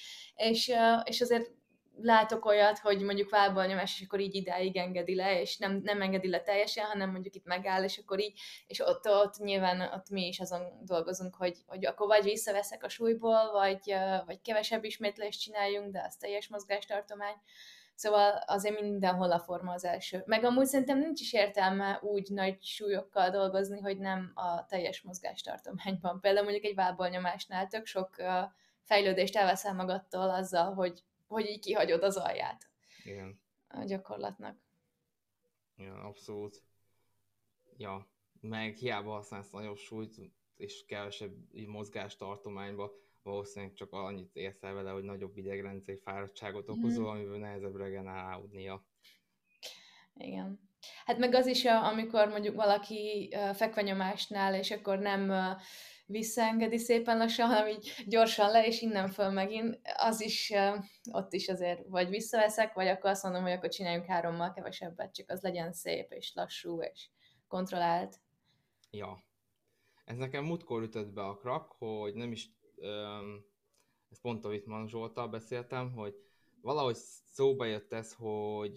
És azért látok olyat, hogy mondjuk vállal nyomás, és akkor így idáig engedi le, és nem engedi le teljesen, hanem mondjuk itt megáll, és akkor így, és ott nyilván ott mi is azon dolgozunk, hogy akkor vagy visszaveszek a súlyból, vagy kevesebb ismétlést csináljunk, de az teljes mozgástartomány. Szóval azért mindenhol a forma az első. Meg amúgy szerintem nincs is értelme úgy nagy súlyokkal dolgozni, hogy nem a teljes mozgástartományban. Például mondjuk egy vállal nyomásnál tök sok fejlődést elveszel magadtól azzal, hogy így kihagyod az alját. Igen. A gyakorlatnak. Igen, abszolút. Ja, meg hiába használsz nagyobb súlyt, és kevesebb mozgástartományba, valószínűleg csak annyit érsz el vele, hogy nagyobb idegrendszeri fáradtságot okozol, amiből nehezebb regenerálódnia. Igen. Hát meg az is, amikor mondjuk valaki fekvenyomásnál, és akkor nem visszaengedi szépen lassan, hanem így gyorsan le, és innen föl megint, az is, ott is azért vagy visszaveszek, vagy akkor azt mondom, hogy akkor csináljunk 3-mal kevesebbet, csak az legyen szép, és lassú, és kontrollált. Ja. Ez nekem múltkor ütött be a krak, hogy nem is, ezt pont a Vittman Zsolttal beszéltem, hogy valahogy szóba jött ez, hogy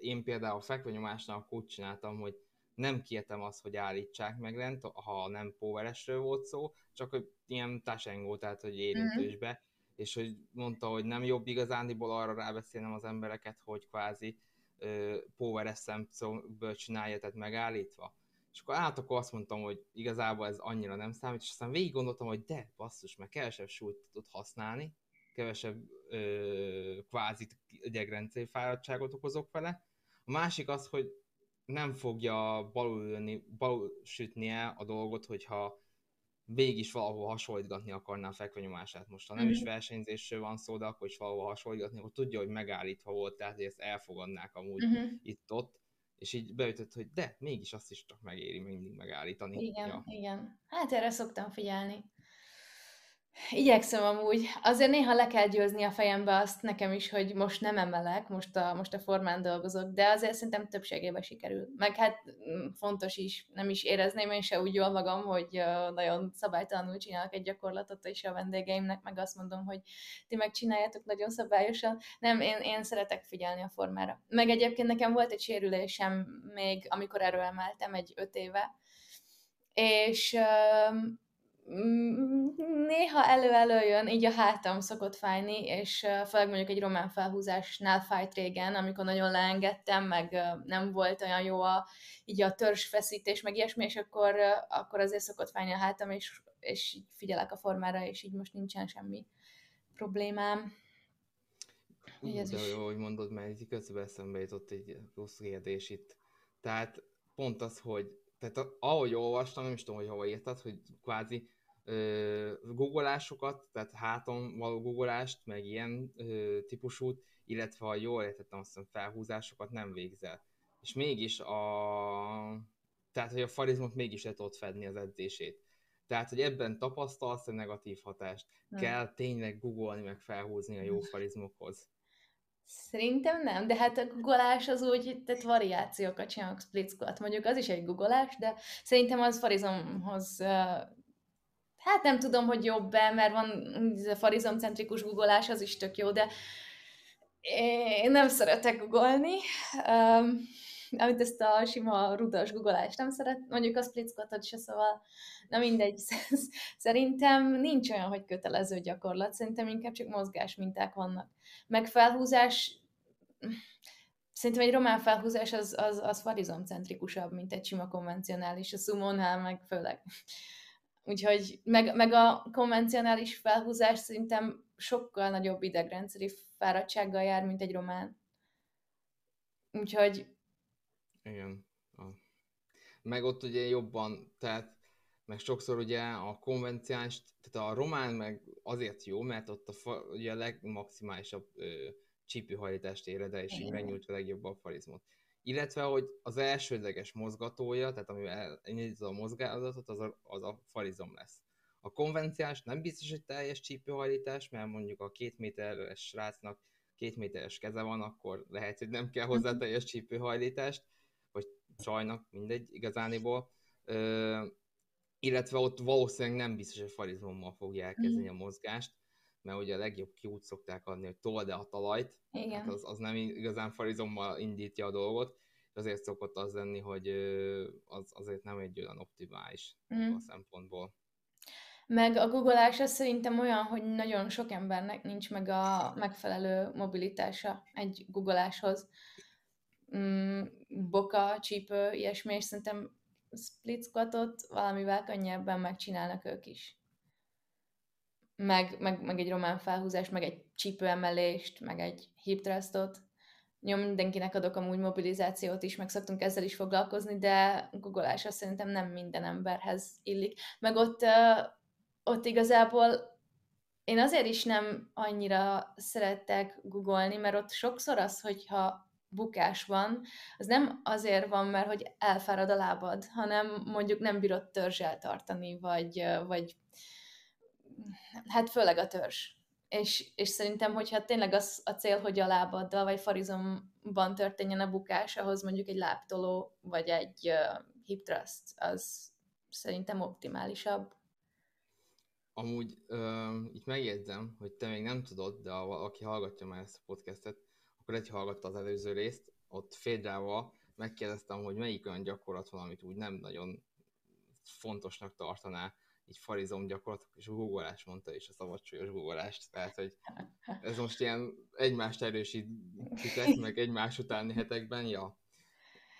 én például a fekvenyomásnál úgy csináltam, hogy nem kértem azt, hogy állítsák meg lent, ha nem poweresről volt szó, csak hogy ilyen tasengó, tehát hogy érintősbe, és hogy mondta, hogy nem jobb igazándiból arra rábeszélnem az embereket, hogy kvázi poweres szemből csinálja, tehát megállítva. És akkor akkor azt mondtam, hogy igazából ez annyira nem számít, és aztán végig gondoltam, hogy de basszus, mert kevesebb súlyt tud használni, kevesebb kvázi idegrendszeri fáradtságot okozok vele. A másik az, hogy nem fogja balul sütnie a dolgot, hogyha végig is valahol hasonlítgatni akarná a fekvenyomását most. Ha nem is versenyzésről van szó, de akkor is valahol hasonlítgatni, akkor tudja, hogy megállítva volt, tehát hogy ezt elfogadnák amúgy itt-ott. És így beütött, hogy de, mégis azt is csak megéri mindig megállítani. Igen, ja. Igen. Hát erre szoktam figyelni. Igyekszem amúgy. Azért néha le kell győzni a fejembe azt nekem is, hogy most nem emelek, most a formán dolgozok, de azért szerintem többségében sikerül. Meg hát fontos is, nem is érezném én se úgy jól magam, hogy nagyon szabálytalanul csinálok egy gyakorlatot, és a vendégeimnek meg azt mondom, hogy ti megcsináljátok nagyon szabályosan. Nem, én szeretek figyelni a formára. Meg egyébként nekem volt egy sérülésem még, amikor erről emeltem egy 5 éve, és néha előjön, így a hátam szokott fájni, és főleg mondjuk egy román felhúzásnál fájt régen, amikor nagyon leengedtem, meg nem volt olyan jó így a törzsfeszítés, meg ilyesmi, és akkor azért szokott fájni a hátam, és így figyelek a formára, és így most nincsen semmi problémám. De jó, hogy mondod, mert így közben eszembe jutott egy rossz kérdés itt. Tehát pont az, hogy ahogy olvastam, nem is tudom, hogy hova írtad, hogy kvázi googolásokat, tehát háton való googolást, meg ilyen típusút, illetve ha jól értettem, azt hiszem, felhúzásokat nem végzel. És mégis tehát, hogy a farizmot mégis le tudod fedni az edzését. Tehát, hogy ebben tapasztalsz a negatív hatást. Nem. Kell tényleg googolni, meg felhúzni a jó farizmokhoz. Szerintem nem, de hát a googolás az úgy, tehát variációkat csinálok, split squat, mondjuk az is egy googolás, de szerintem az farizomhoz, hát nem tudom, hogy jobb-e, mert van ez a farizomcentrikus googolás, az is tök jó, de Én nem szeretek googolni, amit ezt a sima rudas googolást nem szeret, mondjuk a splitcotod se, szóval na mindegy, szerintem nincs olyan, hogy kötelező gyakorlat, szerintem inkább csak mozgásminták vannak. Meg felhúzás, szerintem egy román felhúzás az farizomcentrikusabb, mint egy sima konvencionális, a szumónál meg főleg. Úgyhogy, meg a konvencionális felhúzás szerintem sokkal nagyobb idegrendszeri fáradtsággal jár, mint egy román. Úgyhogy... Igen. Meg ott ugye jobban, tehát meg sokszor ugye a konvencionális, tehát a román meg azért jó, mert ott ugye a legmaximálisabb csípőhajlítást éred el, és így megnyújtva legjobb a farizmot. Illetve, hogy az elsődleges mozgatója, tehát amivel elindítod a mozgálatot, az a farizom lesz. A konvencionális nem biztos, hogy teljes csípőhajlítás, mert mondjuk a 2 méteres srácnak 2 méteres keze van, akkor lehet, hogy nem kell hozzá teljes csípőhajlítást, vagy csajnak, mindegy, igazániból. Illetve ott valószínűleg nem biztos, hogy farizommal fogja elkezdeni a mozgást, mert ugye a legjobb kiút szokták adni, hogy tolde a talajt, hát az nem igazán farizommal indítja a dolgot, és azért szokott az lenni, hogy az azért nem egy olyan optimális a szempontból. Meg a googolás az szerintem olyan, hogy nagyon sok embernek nincs meg a megfelelő mobilitása egy googoláshoz. Boka, csípő, ilyesmi, és szerintem split squatot valamivel könnyebben megcsinálnak ők is. Meg egy román felhúzást, meg egy csípőemelést, meg egy hip thrustot. Mindenkinek adok amúgy mobilizációt is, meg szoktunk ezzel is foglalkozni, de googolás az szerintem nem minden emberhez illik. Meg ott igazából én azért is nem annyira szeretek googolni, mert ott sokszor az, hogyha bukás van, az nem azért van, mert hogy elfárad a lábad, hanem mondjuk nem bírod törzsel tartani, vagy hát főleg a törzs. És szerintem, hogyha tényleg az a cél, hogy a lábaddal vagy farizomban történjen a bukás, ahhoz mondjuk egy lábtoló vagy egy hip thrust, az szerintem optimálisabb. Amúgy itt megjegyzem, hogy te még nem tudod, de aki hallgatja már ezt a podcastet, akkor egy hallgatta az előző részt, ott Fédrával megkérdeztem, hogy melyik olyan gyakorlat van, amit úgy nem nagyon fontosnak tartaná, így farizom gyakorlatok, és a googolás mondta, és a szabadsúlyos googolást, tehát, hogy ez most ilyen egymást erősítitek, meg egymás utáni hetekben, ja.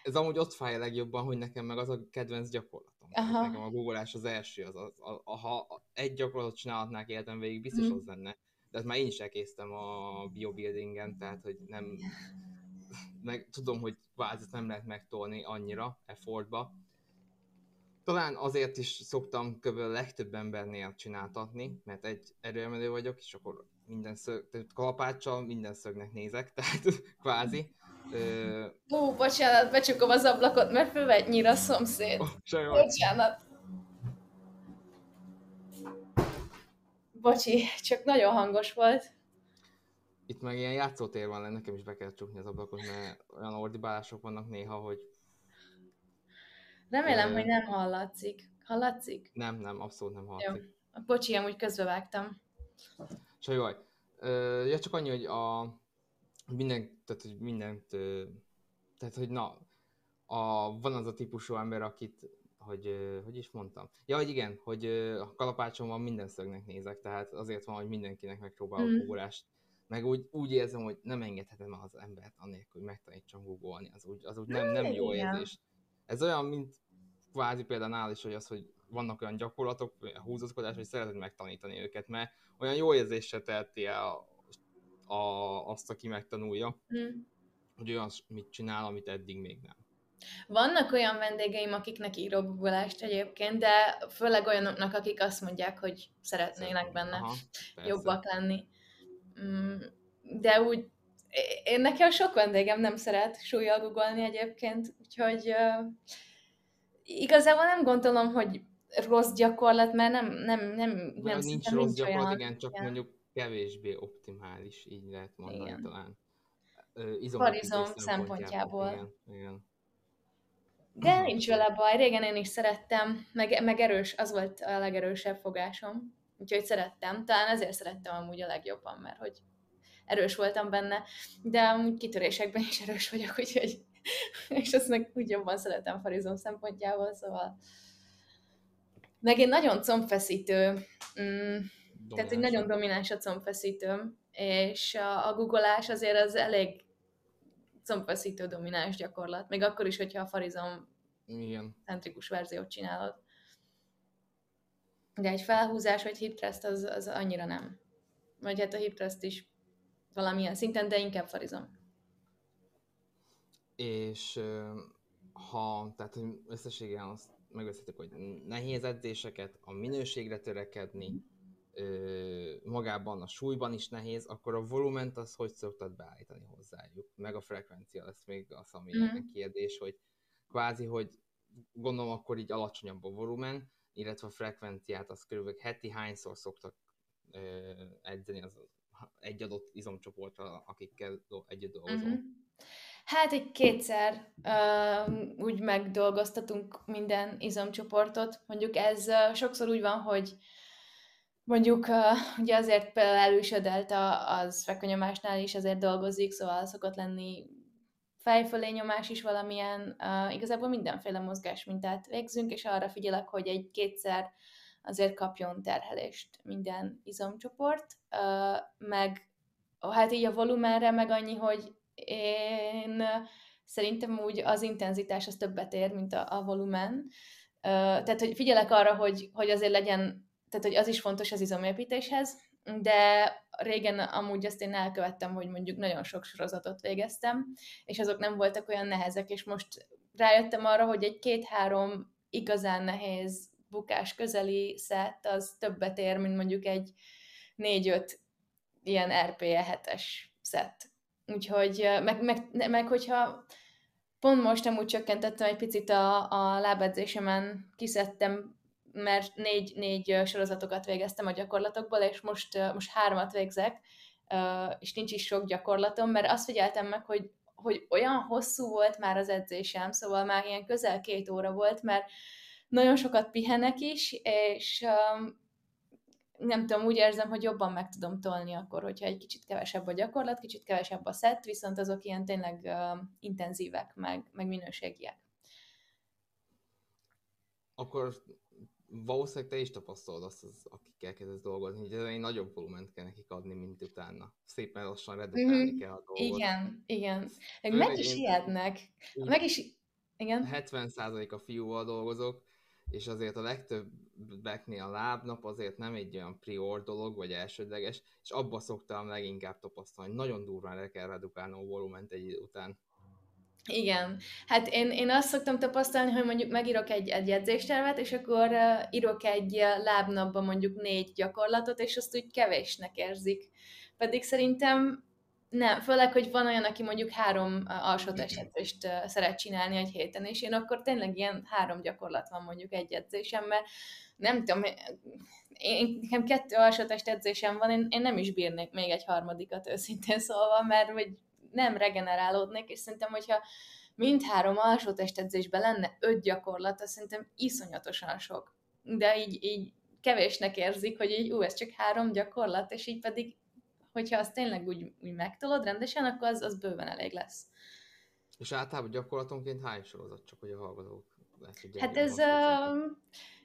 Ez amúgy ott fáj a legjobban, hogy nekem meg az a kedvenc gyakorlatom. Nekem a googolás az első, ha egy gyakorlatot csinálhatnák életem végig, biztos az lenne. De hát már én is elkésztem a biobuildingen, tehát hogy nem... Meg, tudom, hogy változat nem lehet megtolni annyira effortba. Talán azért is szoktam kb. Legtöbb embernél csináltatni, mert egy erőemelő vagyok, és akkor minden szög, kalapáccsal minden szögnek nézek, tehát kvázi. Hú, bocsánat, becsukom az ablakot, mert fővegy nyír a szomszéd. Bocsánat. Bocsi, csak nagyon hangos volt. Itt meg ilyen játszótér van, nekem is be kell csukni az ablakot, mert olyan ordibálások vannak néha, hogy... Remélem, hogy nem hallatszik. Hallatszik? Nem, abszolút nem hallatszik. Jó. Bocsi, amúgy közbevágtam. Sajjaj. Ja, csak annyi, hogy van az a típusú ember, akit, hogy is mondtam? Ja, hogy igen, hogy a kalapácsomban minden szögnek nézek, tehát azért van, hogy mindenkinek megpróbálok googlást. Meg úgy érzem, hogy nem engedhetem az embert anélkül, hogy megtanítsam googolni, az úgy nem jó érzés. Ez olyan, mint kvázi például nál is, hogy az, hogy vannak olyan gyakorlatok, húzózkodás, hogy szereted megtanítani őket, mert olyan jó érzéssel teheti el azt, aki megtanulja, hogy olyan mit csinál, amit eddig még nem. Vannak olyan vendégeim, akiknek írok guggolást egyébként, de főleg olyanoknak, akik azt mondják, hogy szeretnének benne jobbak lenni. De úgy, én nekem sok vendégem nem szeret súlyjal googolni egyébként, úgyhogy igazából nem gondolom, hogy rossz gyakorlat, mert nem nincs rossz gyakorlat, igen, csak mondjuk kevésbé optimális, így lehet mondani talán. Farizom szempontjából. Igen. De nincs vele baj, régen én is szerettem, meg erős, az volt a legerősebb fogásom, úgyhogy szerettem. Talán ezért szerettem amúgy a legjobban, mert hogy erős voltam benne, de amúgy kitörésekben is erős vagyok, úgyhogy és azt meg úgy jobban szeretem farizom szempontjából, szóval. Meg én nagyon combfeszítő, tehát hogy nagyon domináns a combfeszítőm, és a googolás azért az elég combfeszítő domináns gyakorlat, még akkor is, hogyha a farizom centrikus verziót csinálod. De egy felhúzás vagy hip thrust az annyira nem. Vagy hát a hip thrust is valamilyen szinten, de inkább farizom. És ha, tehát összességében azt megbeszéltük, hogy nehéz edzéseket, a minőségre törekedni, magában a súlyban is nehéz, akkor a volument az hogy szoktad beállítani hozzájuk? Meg a frekvencia lesz még az, ami kérdés, hogy kvázi, hogy gondolom akkor így alacsonyabb a volumen, illetve a frekvenciát az körülbelül heti hányszor szoktak edzeni az egy adott izomcsoportra, akikkel együtt dolgozom? Hát egy kétszer úgy megdolgoztatunk minden izomcsoportot. Mondjuk ez sokszor úgy van, hogy mondjuk ugye azért például elősödelt az fekvenyomásnál is, azért dolgozik, szóval szokott lenni fejfölé nyomás is valamilyen, igazából mindenféle mozgásmintát végzünk, és arra figyelek, hogy egy-kétszer azért kapjon terhelést minden izomcsoport, meg hát így a volumenre meg annyi, hogy én szerintem úgy az intenzitás az többet ér, mint a volumen. Tehát, hogy figyelek arra, hogy azért legyen, tehát, hogy az is fontos az izomépítéshez, de régen amúgy azt én elkövettem, hogy mondjuk nagyon sok sorozatot végeztem, és azok nem voltak olyan nehezek, és most rájöttem arra, hogy egy 2-3 igazán nehéz bukás közeli szett, az többet ér, mint mondjuk egy 4-5 ilyen RPE-7-es szett. Úgyhogy, meg hogyha pont most amúgy csökkentettem egy picit a lábedzésemen, kiszedtem, mert 4 sorozatokat végeztem a gyakorlatokból, és most 3-at végzek, és nincs is sok gyakorlatom, mert azt figyeltem meg, hogy olyan hosszú volt már az edzésem, szóval már ilyen közel 2 óra volt, mert nagyon sokat pihenek is, és nem tudom, úgy érzem, hogy jobban meg tudom tolni akkor, hogyha egy kicsit kevesebb a gyakorlat, kicsit kevesebb a szett, viszont azok ilyen tényleg intenzívek, meg minőségiek. Akkor valószínűleg te is tapasztalod azt, akikkel kezdesz dolgozni, hogy egy nagyobb volument kell nekik adni, mint utána. Szépen lassan redukálni kell a dolgot. Igen. Meg is hihetnek. Igen. 70% a fiúval dolgozok, és azért a legtöbbeknél a lábnap azért nem egy olyan prior dolog, vagy elsődleges, és abba szoktam leginkább tapasztalni, hogy nagyon durván le kell redukálnom a volument egy idő után. Igen. Hát én azt szoktam tapasztalni, hogy mondjuk megírok egy edzéstervet, és akkor írok egy lábnapba mondjuk 4 gyakorlatot, és azt úgy kevésnek érzik. Pedig szerintem nem, főleg, hogy van olyan, aki mondjuk 3 alsó testedzést szeret csinálni egy héten, és én akkor tényleg ilyen 3 gyakorlat van mondjuk egy edzésem, mert nem tudom, nekem 2 alsó testedzésem van, én nem is bírnék még egy harmadikat őszintén szólva, mert hogy nem regenerálódnék, és szerintem, hogyha mindhárom alsó testedzésben lenne 5 gyakorlat, azt szerintem iszonyatosan sok. De így kevésnek érzik, hogy így, ez csak 3 gyakorlat, és így pedig hogyha azt tényleg úgy megtolod rendesen, akkor az bőven elég lesz. És általában gyakorlatonként hány sorozat, csak hogy a hallgatók? Hát ez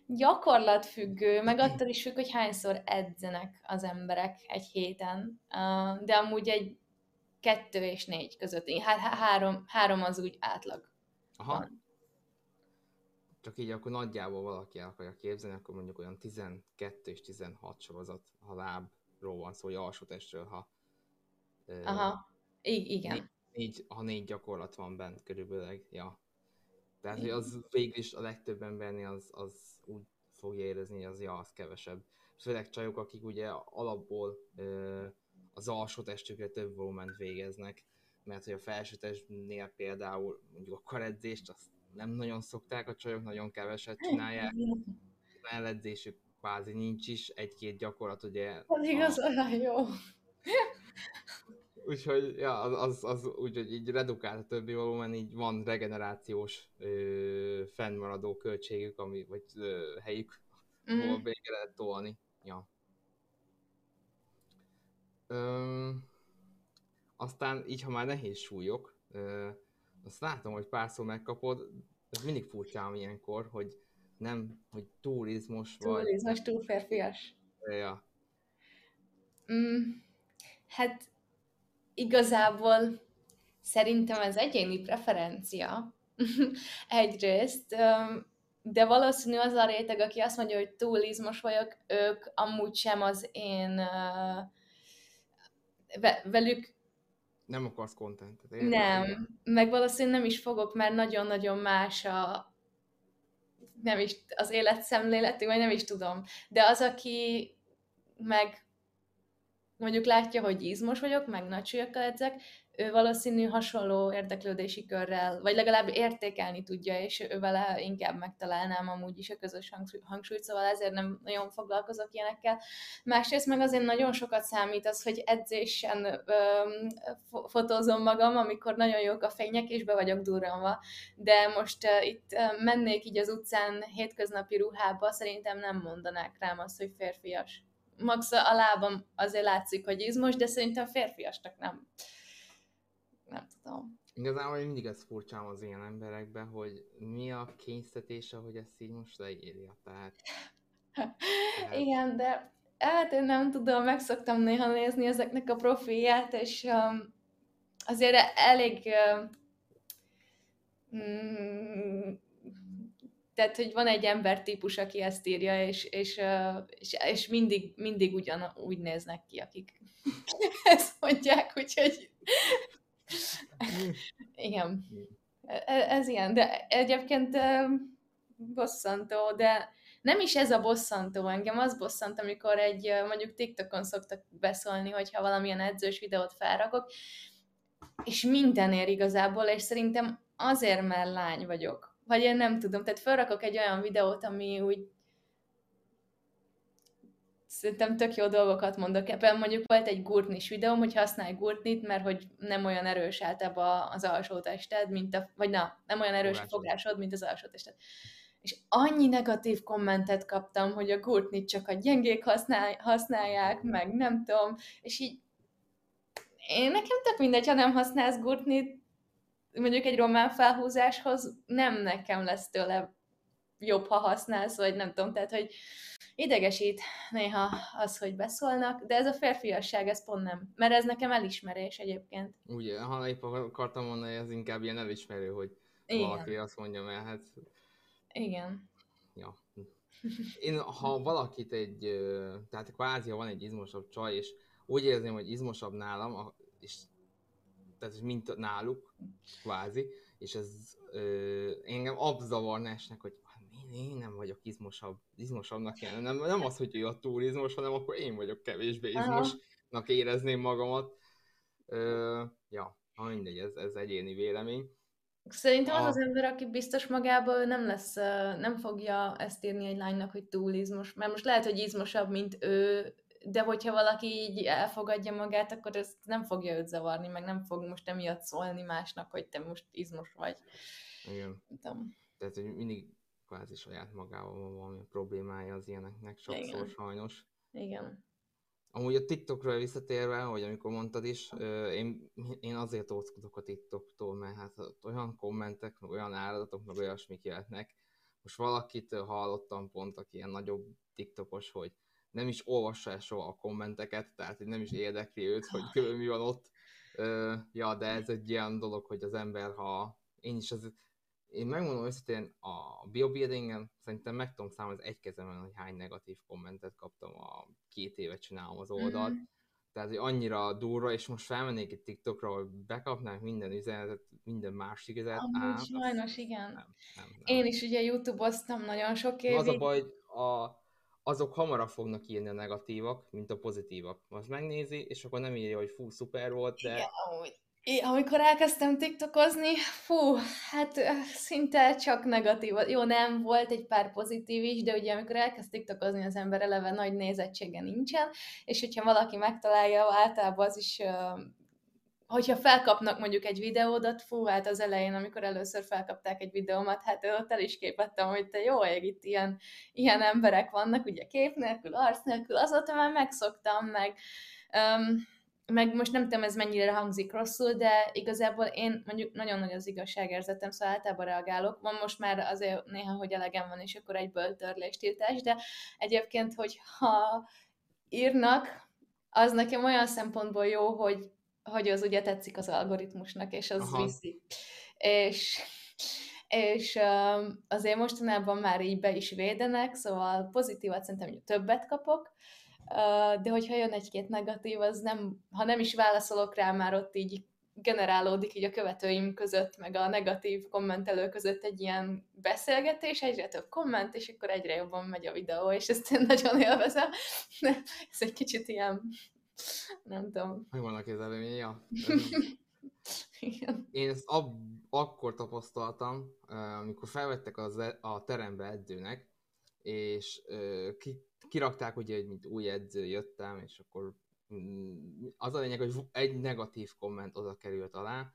gyakorlatfüggő, meg attól is függ, hogy hányszor edzenek az emberek egy héten, de amúgy 2 és 4 között, hát 3 az úgy átlag. Aha. Van. Csak így akkor nagyjából valaki el akarja képzelni, akkor mondjuk olyan 12 és 16 sorozat a lábról van szó, hogy alsó testről, ha igen. 4 gyakorlat van bent körülbelül, ja. Tehát, hogy az végül is a legtöbb embernél az úgy fogja érezni, hogy az kevesebb. Főleg csajok, akik ugye alapból az alsó testükre több volument végeznek, mert hogy a felső testnél például mondjuk a karedzést, azt nem nagyon szokták a csajok, nagyon keveset csinálják, az elledzésük kvázi nincs is, 1-2 gyakorlat ugye... Az igaz, olyan jó! Úgyhogy, ja, úgyhogy így redukált a többi volumen, így van regenerációs fennmaradó költségük, vagy helyük, ahol végre lehet tolni. Ja. aztán így, ha már nehéz súlyok, azt látom, hogy párszor megkapod, ez mindig furcsálom ilyenkor, hogy nem, hogy túlizmos vagy. Túlizmos, túl férfias. Ja. Hát igazából szerintem ez egyéni preferencia egyrészt, de valószínű az a réteg, aki azt mondja, hogy túlizmos vagyok, ők amúgy sem az én velük... Nem akarsz kontentet. Nem, meg valószínűleg nem is fogok, mert nagyon-nagyon más a... nem is az életszemléletük, vagy nem is tudom. De az, aki meg mondjuk látja, hogy izmos vagyok, meg nagy súlyokkal edzek, ő valószínű hasonló érdeklődési körrel, vagy legalább értékelni tudja, és vele inkább megtalálnám amúgy is a közös hangsúlyt, szóval ezért nem nagyon foglalkozok ilyenekkel. Másrészt meg azért nagyon sokat számít az, hogy edzésen fotózom magam, amikor nagyon jók a fények, és be vagyok durranva. De most itt mennék így az utcán hétköznapi ruhába, szerintem nem mondanák rám azt, hogy férfias. Max a lábam azért látszik, hogy izmos, de szerintem férfiasnak nem. Nem tudom. Igazából én mindig ez furcsám az ilyen emberekben, hogy mi a kényszerítése, hogy ezt így most leírja, tehát... Igen, de hát én nem tudom, meg szoktam néha nézni ezeknek a profilját, és azért elég... tehát, hogy van egy embertípus, aki ezt írja, és mindig ugyanúgy néznek ki, akik ezt mondják, úgyhogy... Igen, ez ilyen, de egyébként bosszantó, de nem is ez a bosszantó, engem az bosszant, amikor egy, mondjuk TikTokon szoktak beszólni, hogyha valamilyen edzős videót felrakok, és mindenért igazából, és szerintem azért, mert lány vagyok, vagy én nem tudom, tehát felrakok egy olyan videót, ami úgy szerintem tök jó dolgokat mondok. Ebben mondjuk volt egy gurtnis videóm, hogy használj gurtnit, mert hogy nem olyan erős általában az alsó tested, mint a... Vagy na, nem olyan erős a fogásod, mint az alsó tested. És annyi negatív kommentet kaptam, hogy a gurtnit csak a gyengék használják, meg nem tudom. És így... Nekem tök mindegy, ha nem használsz gurtnit, mondjuk egy román felhúzáshoz, nem nekem lesz tőle jobb, ha használsz, vagy nem tudom, tehát, hogy... Idegesít néha az, hogy beszólnak, de ez a férfiasság, ez pont nem. Mert ez nekem elismerés egyébként. Ugye, ha épp akartam mondani, ez inkább ilyen elismerő, hogy igen. Valaki azt mondja, mert hát... Igen. Ja. Én, ha valakit egy... Tehát kvázi, ha van egy izmosabb csaj, és úgy érzem, hogy izmosabb nálam, és, tehát mint náluk, kvázi, és ez engem abzavarna esnek, hogy én nem vagyok izmosabbnak kell, nem az, hogy ő a túl izmos, hanem akkor én vagyok kevésbé izmosnak érezném magamat. Ja, mindegy, ez egyéni vélemény. Szerintem az ember, aki biztos magában, nem fogja ezt írni egy lánynak, hogy túl izmos, mert most lehet, hogy izmosabb, mint ő, de hogyha valaki így elfogadja magát, akkor ezt nem fogja őt zavarni, meg nem fog most emiatt szólni másnak, hogy te most izmos vagy. Igen. Tehát, hogy mindig kvázi saját magában valami problémája az ilyeneknek, sokszor igen. Sajnos. Igen. Amúgy a TikTokról visszatérve, hogy amikor mondtad is, én azért óckodok a TikToktól, mert hát olyan kommentek, olyan áradatok, meg olyasmik jöhetnek. Most valakit hallottam pont, aki ilyen nagyobb TikTokos, hogy nem is olvassa el soha a kommenteket, tehát nem is érdekli őt, hogy külön mi van ott. Ja, de ez egy ilyen dolog, hogy az ember, ha én is az... Én megmondom őszintén, a biobuildingen szerintem meg tudom számolni az egy kezemen, hogy hány negatív kommentet kaptam a 2 éve csinálom az oldalt. Mm-hmm. Tehát, hogy annyira durva, és most felmennék itt TikTokra, hogy bekapnánk minden üzenetet, minden másik üzenetet. Amúgy sajnos, az... igen. Nem. Én is ugye YouTube-oztam nagyon sok évig. Az a baj, hogy azok hamarabb fognak írni a negatívak, mint a pozitívak. Most megnézi, és akkor nem írja, hogy fú, szuper volt, de... Igen, amikor elkezdtem TikTokozni, fú, hát szinte csak negatív. Jó, nem, volt egy pár pozitív is, de ugye amikor elkezd TikTokozni, az ember eleve nagy nézettsége nincsen, és hogyha valaki megtalálja, általában az is, hogyha felkapnak mondjuk egy videódat, fú, hát az elején, amikor először felkapták egy videómat, hát ott el is képettem, hogy te jó ég, itt ilyen emberek vannak, ugye kép nélkül, arc nélkül, azóta már megszoktam, meg... meg most nem tudom, ez mennyire hangzik rosszul, de igazából én mondjuk nagyon nagy az igazságérzetem, szóval általában reagálok. Van most már azért néha, hogy elegem van, és akkor egyből törléstiltás, de egyébként, hogyha írnak, az nekem olyan szempontból jó, hogy az ugye tetszik az algoritmusnak, és az viszi. És azért mostanában már így be is védenek, szóval pozitívat szerintem, hogy többet kapok, de hogyha jön egy-két negatív, az nem, ha nem is válaszolok rá, már ott így generálódik így a követőim között, meg a negatív kommentelő között egy ilyen beszélgetés, egyre több komment, és akkor egyre jobban megy a videó, és ezt én nagyon élvezem. Ez egy kicsit ilyen, nem tudom. Hogy vannak az előménye? Én ezt akkor tapasztaltam, amikor felvettek a terembe edzőnek, és kirakták, ugye, hogy mint új edző jöttem, és akkor az a lényeg, hogy egy negatív komment oda került alá,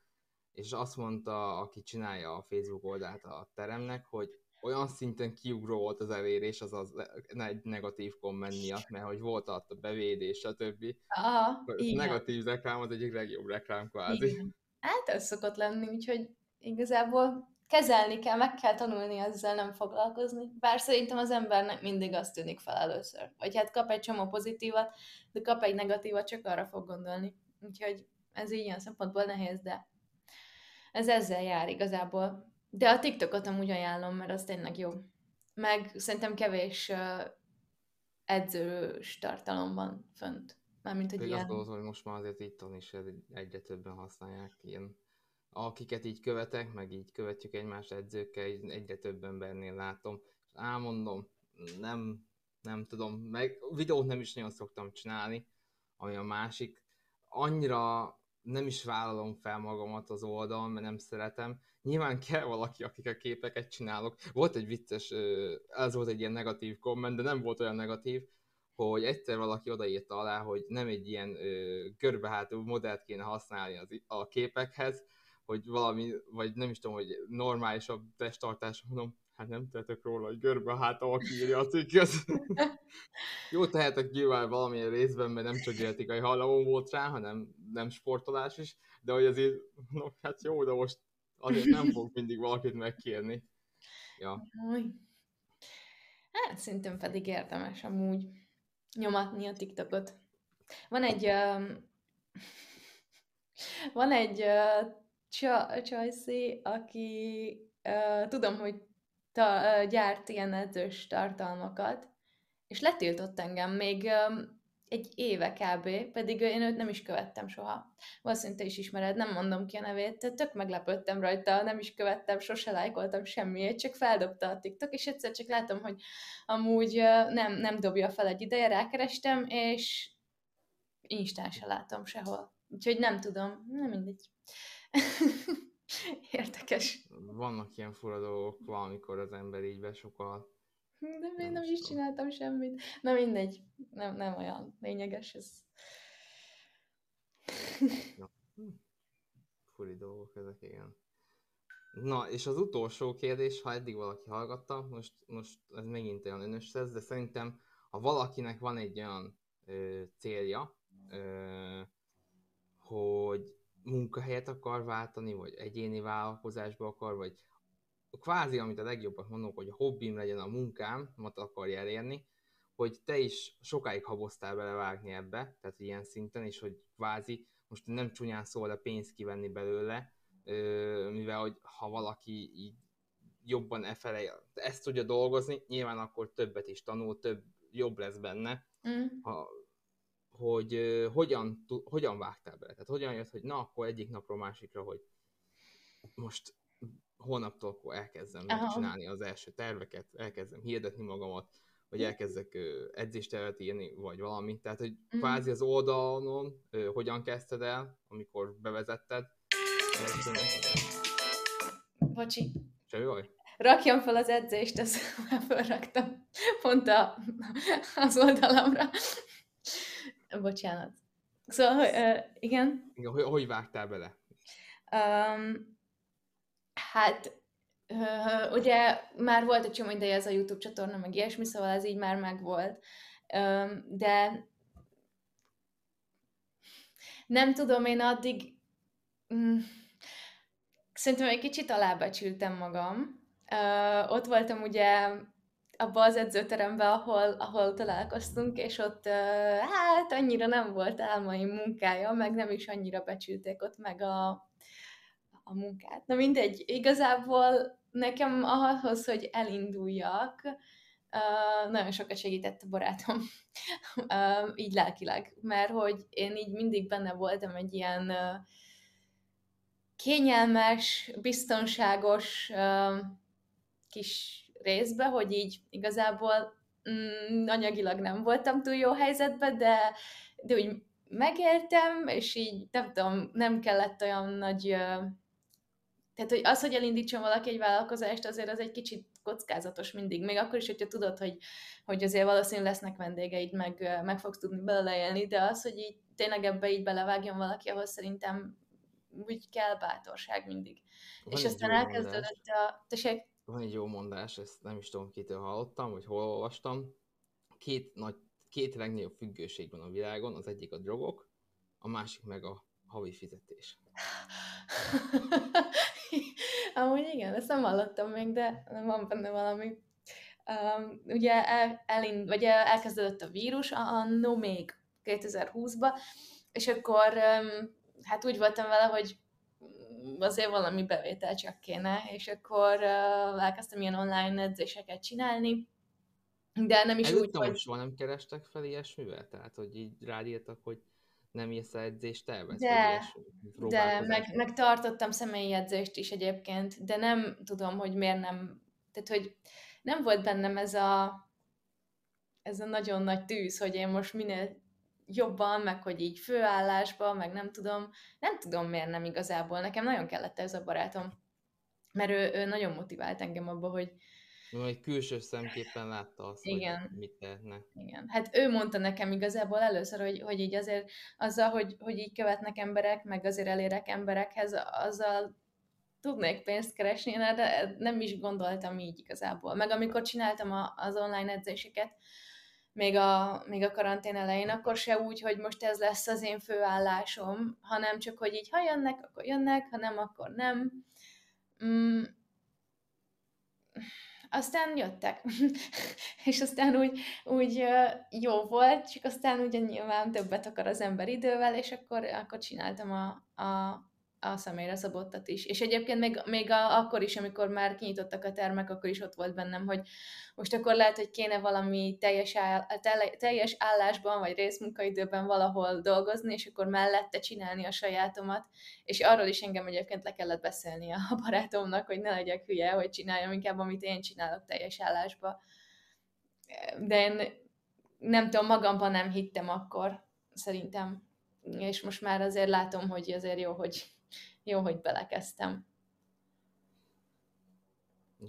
és azt mondta, aki csinálja a Facebook oldalt a teremnek, hogy olyan szinten kiugró volt az elérés az egy negatív komment miatt, mert hogy volt a bevédés, stb. Aha, negatív reklám az egyik legjobb reklám kvázi. Igen. Hát ez szokott lenni, úgyhogy igazából kezelni kell, meg kell tanulni ezzel nem foglalkozni. Bár szerintem az embernek mindig azt tűnik fel először. Vagy hát kap egy csomó pozitívat, de kap egy negatívat, csak arra fog gondolni. Úgyhogy ez így ilyen szempontból nehéz, de ez ezzel jár igazából. De a TikTokot amúgy ajánlom, mert az tényleg jó. Meg szerintem kevés edzős tartalom van fönt. Mármint, hogy ilyen... Igaz, hogy most már azért itt van is egyre többen használják ilyen. Akiket így követek, meg így követjük egymást edzőkkel, egyre több embernél látom. Elmondom, nem tudom, meg videót nem is nagyon szoktam csinálni, ami a másik. Annyira nem is vállalom fel magamat az oldalon, mert nem szeretem. Nyilván kell valaki, akik a képeket csinálok. Volt egy vicces, ez volt egy ilyen negatív komment, de nem volt olyan negatív, hogy egyszer valaki odaírta alá, hogy nem egy ilyen körbehátú modellt kéne használni a képekhez, hogy valami, vagy nem is tudom, hogy normálisabb testtartás, mondom, hát nem tehetek róla, hogy görbe hátam, aki írja a cikket. Jó, tehetek nyilván valamilyen részben, mert nem csak értikai hajlamom volt rá, hanem nem sportolás is, de hogy azért, no, hát jó, de most azért nem fog mindig valakit megkérni. Ja. Hát szerintem pedig érdemes amúgy nyomatni a TikTokot. Van egy Csajci, aki tudom, hogy gyárt ilyen edzős tartalmakat, és letiltott engem még egy éve kb, pedig én őt nem is követtem soha. Valószínűleg te is ismered, nem mondom ki a nevét, tök meglepődtem rajta, nem is követtem, sose lájkoltam semmiért, csak feldobta a TikTok, és egyszer csak látom, hogy amúgy nem dobja fel egy ideje, rákerestem, és Instán se látom sehol. Úgyhogy nem tudom, nem mindegy. Érdekes. Vannak ilyen fura dolgok, valamikor az ember így besokal. De én nem is csináltam semmit. Na mindegy, nem olyan lényeges ez. Ja. Furi dolgok ezek, igen. Na, és az utolsó kérdés, ha eddig valaki hallgatta, most ez megint olyan önös lesz, de szerintem, ha valakinek van egy olyan célja, hogy munkahelyet akar váltani, vagy egyéni vállalkozásba akar, vagy kvázi, amit a legjobbat mondok, hogy a hobbim legyen a munkám, mat akarja elérni, hogy te is sokáig haboztál belevágni ebbe, tehát ilyen szinten, és hogy kvázi, most nem csúnyán szól a pénzt kivenni belőle, mivel hogy ha valaki így jobban ezt tudja dolgozni, nyilván akkor többet is tanul, jobb lesz benne, hogy hogyan vágtál bele? Tehát hogyan jött, hogy na, akkor egyik napról másikra, hogy most holnaptól akkor elkezdem megcsinálni az első terveket, elkezdem hirdetni magamat, vagy elkezdek edzéstervet írni, vagy valami. Tehát, hogy kvázi az oldalon hogyan kezdted el, amikor bevezetted. Bocsi. Semmi baj? Rakjam fel az edzést, ezt már felraktam pont az oldalamra. Bocsánat. Szóval, igen? Igen, hogy vágtál bele? Ugye már volt egy csomó ideje ez a YouTube csatorna, meg ilyesmi, szóval ez így már megvolt. De nem tudom, én addig szerintem egy kicsit alábecsültem magam. Ott voltam ugye abban az edzőteremben, ahol találkoztunk, és ott hát annyira nem volt álmai munkája, meg nem is annyira becsülték ott meg a munkát. Na mindegy, igazából nekem ahhoz, hogy elinduljak, nagyon sokat segített a barátom, így lelkileg, mert hogy én így mindig benne voltam egy ilyen kényelmes, biztonságos kis részbe, hogy így igazából anyagilag nem voltam túl jó helyzetben, de úgy megéltem, és így nem tudom, nem kellett olyan nagy... Tehát, hogy az, hogy elindítson valaki egy vállalkozást, azért az egy kicsit kockázatos mindig. Még akkor is, hogyha tudod, hogy azért valószínűleg lesznek vendégeid, meg fogsz tudni beleélni, de az, hogy így tényleg ebbe így belevágjon valaki, ahhoz szerintem úgy kell bátorság mindig. Van, és aztán elkezdődött a... Tessék? Van egy jó mondás, ezt nem is tudom, kitől hallottam, vagy hol olvastam. Két legnagyobb függőség van a világon, az egyik a drogok, a másik meg a havi fizetés. Amúgy igen, ezt nem hallottam még, de van benne valami. Ugye elkezdődött a vírus, annó még 2020-ba, és akkor hát úgy voltam vele, hogy azért valami bevétel csak kéne, és akkor elkezdtem ilyen online edzéseket csinálni, de nem is előttem úgy, hogy... soha nem kerestek fel ilyesmivel? Tehát, hogy így rád írtak, hogy nem írsz edzést, elvesz, de meg tartottam személyi edzést is egyébként, de nem tudom, hogy miért nem... Tehát, hogy nem volt bennem ez a nagyon nagy tűz, hogy én most minél jobban, meg hogy így főállásban, meg nem tudom miért nem igazából. Nekem nagyon kellett ez a barátom, mert ő nagyon motivált engem abba, hogy... Egy külső szemképpen látta azt, igen, hogy mit tehetne. Igen. Hát ő mondta nekem igazából először, hogy így azért azzal, hogy így követnek emberek, meg azért elérek emberekhez, azzal tudnék pénzt keresni, de nem is gondoltam így igazából. Meg amikor csináltam az online edzéseket, még a karantén elején, akkor se úgy, hogy most ez lesz az én főállásom, hanem csak, hogy így, ha jönnek, akkor jönnek, ha nem, akkor nem. Aztán jöttek. És aztán úgy jó volt, csak aztán ugye nyilván többet akar az ember idővel, és akkor csináltam a személyre szabottat is. És egyébként még akkor is, amikor már kinyitottak a termek, akkor is ott volt bennem, hogy most akkor lehet, hogy kéne valami teljes állásban, vagy részmunkaidőben valahol dolgozni, és akkor mellette csinálni a sajátomat. És arról is engem egyébként le kellett beszélni a barátomnak, hogy ne legyek hülye, hogy csináljam inkább, amit én csinálok teljes állásba. De én nem tudom, magamban nem hittem akkor, szerintem. És most már azért látom, hogy azért jó, hogy belekezdtem.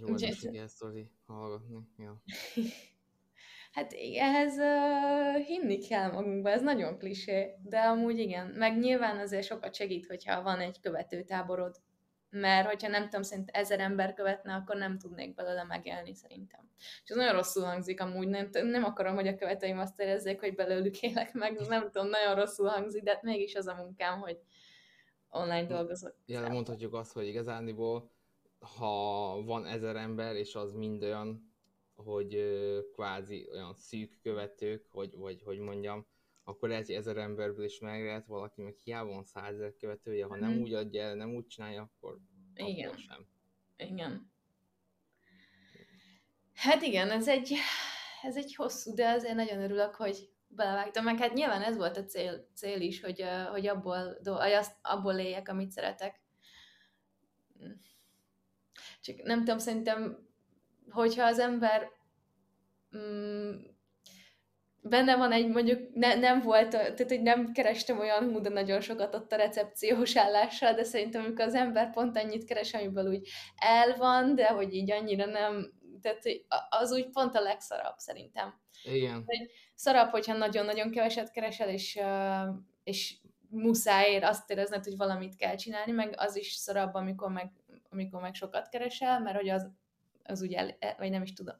Jó, hogy is így sztori hallgatni. Ja. Hát ehhez hinni kell magunkba, ez nagyon klisé, de amúgy igen. Meg nyilván azért sokat segít, hogyha van egy követőtáborod, mert hogyha nem tudom, szerintem 1000 ember követne, akkor nem tudnék belőle megélni szerintem. És ez nagyon rosszul hangzik amúgy, nem akarom, hogy a követőim azt érezzék, hogy belőlük élek meg, nem tudom, nagyon rosszul hangzik, de mégis az a munkám, hogy online dolgozok. Ja, mondhatjuk azt, hogy igazániból, ha van 1000 ember, és az mind olyan, hogy kvázi olyan szűk követők, hogy mondjam, akkor lehet, hogy 1000 emberből is meg lehet valaki, meg hiába van 100 000 követője, ha nem úgy adja el, nem úgy csinálja, akkor sem. Igen. Hát igen, ez egy hosszú, de azért nagyon örülök, hogy belevágtam. Meg hát nyilván ez volt a cél is, hogy abból éljek, amit szeretek. Csak nem tudom, szerintem, hogyha az ember... benne van egy, mondjuk nem volt, tehát hogy nem kerestem olyan hú, de nagyon sokat ott a recepciós állással, de szerintem, amikor az ember pont annyit keres, amiből úgy el van, de hogy így annyira nem, tehát az úgy pont a legszarabb szerintem. Igen. Szarabb, hogyha nagyon-nagyon keveset keresel, és muszáj azt érezned, hogy valamit kell csinálni, meg az is szarabb, amikor meg sokat keresel, mert hogy az úgy vagy nem is tudom.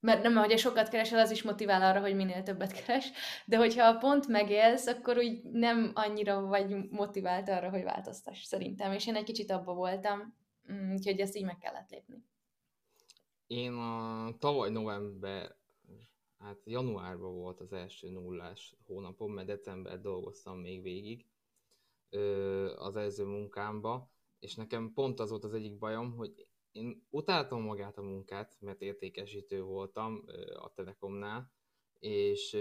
Mert nem, hogyha sokat keresel, az is motivál arra, hogy minél többet keres, de hogyha pont megélsz, akkor úgy nem annyira vagy motivált arra, hogy változtass, szerintem. És én egy kicsit abba voltam, úgyhogy ezt így meg kellett lépni. Én a tavaly november, hát januárban volt az első nullás hónapom, mert december dolgoztam még végig az előző munkámba, és nekem pont az volt az egyik bajom, hogy én utáltam magát a munkát, mert értékesítő voltam a Telekomnál, és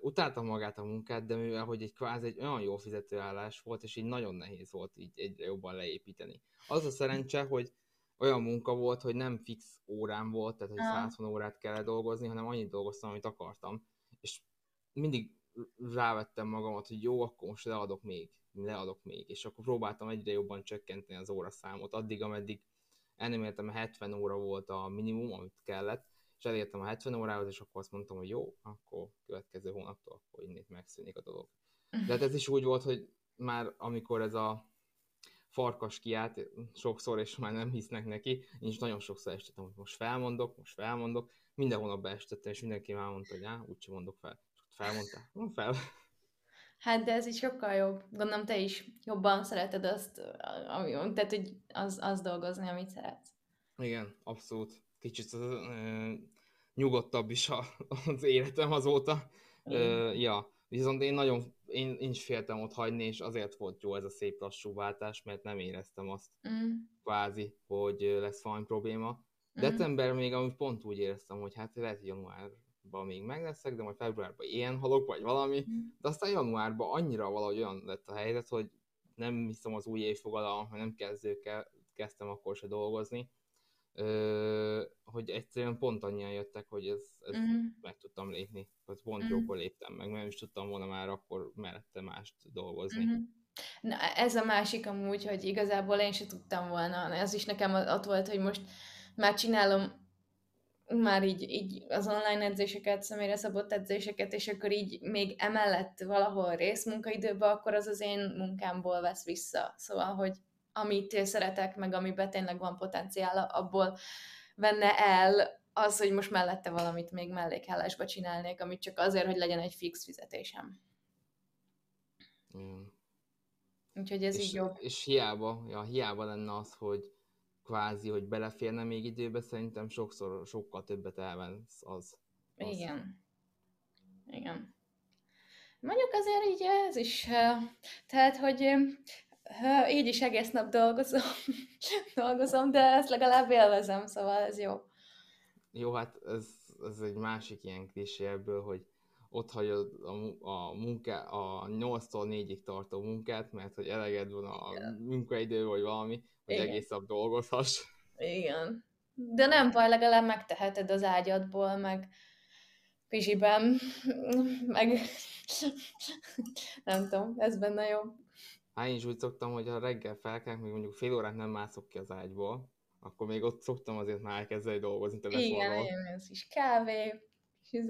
utáltam magát a munkát, de mivel hogy egy kvázi egy olyan jól fizető állás volt, és így nagyon nehéz volt így egyre jobban leépíteni. Az a szerencse, hogy olyan munka volt, hogy nem fix órám volt, tehát hogy 160 órát kellett dolgozni, hanem annyit dolgoztam, amit akartam. És mindig rávettem magamat, hogy jó, akkor most leadok még. És akkor próbáltam egyre jobban csökkenteni az óraszámot, addig, ameddig ennél értem, 70 óra volt a minimum, amit kellett, és elértem a 70 órához, és akkor azt mondtam, hogy jó, akkor következő hónaptól akkor innét megszűnik a dolog. De hát ez is úgy volt, hogy már amikor ez a farkas kiállt sokszor, és már nem hisznek neki, én is nagyon sokszor estettem, hogy most felmondok, minden hónapban estettem, és mindenki már mondta, hogy á, úgyse mondok fel. És ott felmondtál? Mondom fel. Hát de ez így sokkal jobb. Gondolom te is jobban szereted azt, ami, tehát hogy az dolgozni, amit szeretsz. Igen, abszolút. Kicsit nyugodtabb is az életem azóta. Viszont én is féltem ott hagyni, és azért volt jó ez a szép lassú váltás, mert nem éreztem azt kvázi, hogy lesz valami probléma. December még amúgy pont úgy éreztem, hogy hát lehet, hogy januárban még megleszek, de majd februárban ilyen halok, vagy valami. De aztán januárban annyira valahogy olyan lett a helyzet, hogy nem hiszem az új évfogadalom, hogy nem kezdtem akkor se dolgozni. Hogy egyszerűen pont annyian jöttek, hogy ezt meg tudtam lépni. Pont jókor léptem meg, mert nem is tudtam volna már akkor mellette mást dolgozni. Na, ez a másik amúgy, hogy igazából én se tudtam volna. Ez is nekem ott volt, hogy most már csinálom már így az online edzéseket, személyre szabott edzéseket, és akkor így még emellett valahol részmunkaidőben, akkor az az én munkámból vesz vissza. Szóval, hogy amit szeretek, meg amiben tényleg van potenciál, abból venne el az, hogy most mellette valamit még mellékállásba csinálnék, amit csak azért, hogy legyen egy fix fizetésem. Úgyhogy ez így jobb. És hiába lenne az, hogy kvázi, hogy beleférne még időbe, szerintem sokszor sokkal többet elvensz az. Igen. Mondjuk azért így ez is, tehát, hogy így is egész nap dolgozom, de ezt legalább élvezem, szóval ez jó. Jó, hát ez egy másik ilyen klisé ebből, hogy ott hagyod a 8-tól 4-ig tartó munkát, mert hogy eleged van a munkaidő, vagy valami, hogy egész nap dolgozhass. Igen. De nem baj, legalább megteheted az ágyadból, meg pizsiben, meg nem tudom, ez benne jó. Hát én is úgy szoktam, hogy ha reggel felkelek, még mondjuk fél órát nem mászok ki az ágyból, akkor még ott szoktam azért már elkezdeni dolgozni telefonról. Igen, ez is kávé, és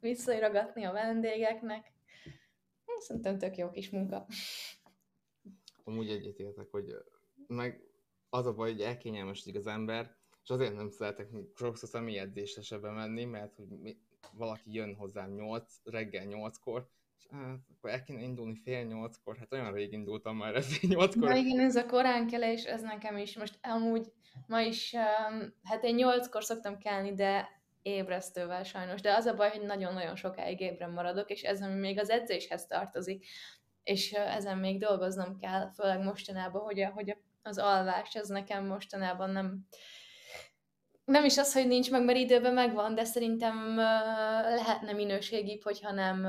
visszairagatni a vendégeknek. Szerintem tök jó kis munka. Amúgy egyetértek, hogy meg az a baj, hogy elkényelmesedik az ember, és azért nem szeretek sokszor személyedzésre se bemenni, mert hogy valaki jön hozzám reggel 8-kor, akkor el kéne indulni fél 8-kor, hát olyan rég indultam már fél 8-kor. Na igen, ez a koránkelés, ez nekem is. Most amúgy ma is, hát én 8-kor szoktam kelni, de ébresztővel sajnos. De az a baj, hogy nagyon-nagyon sokáig ébren maradok, és ez, ami még az edzéshez tartozik, és ezen még dolgoznom kell, főleg mostanában, hogy az alvás, ez nekem mostanában nem is az, hogy nincs meg, mert időben megvan, de szerintem lehetne minőségibb, hogyha nem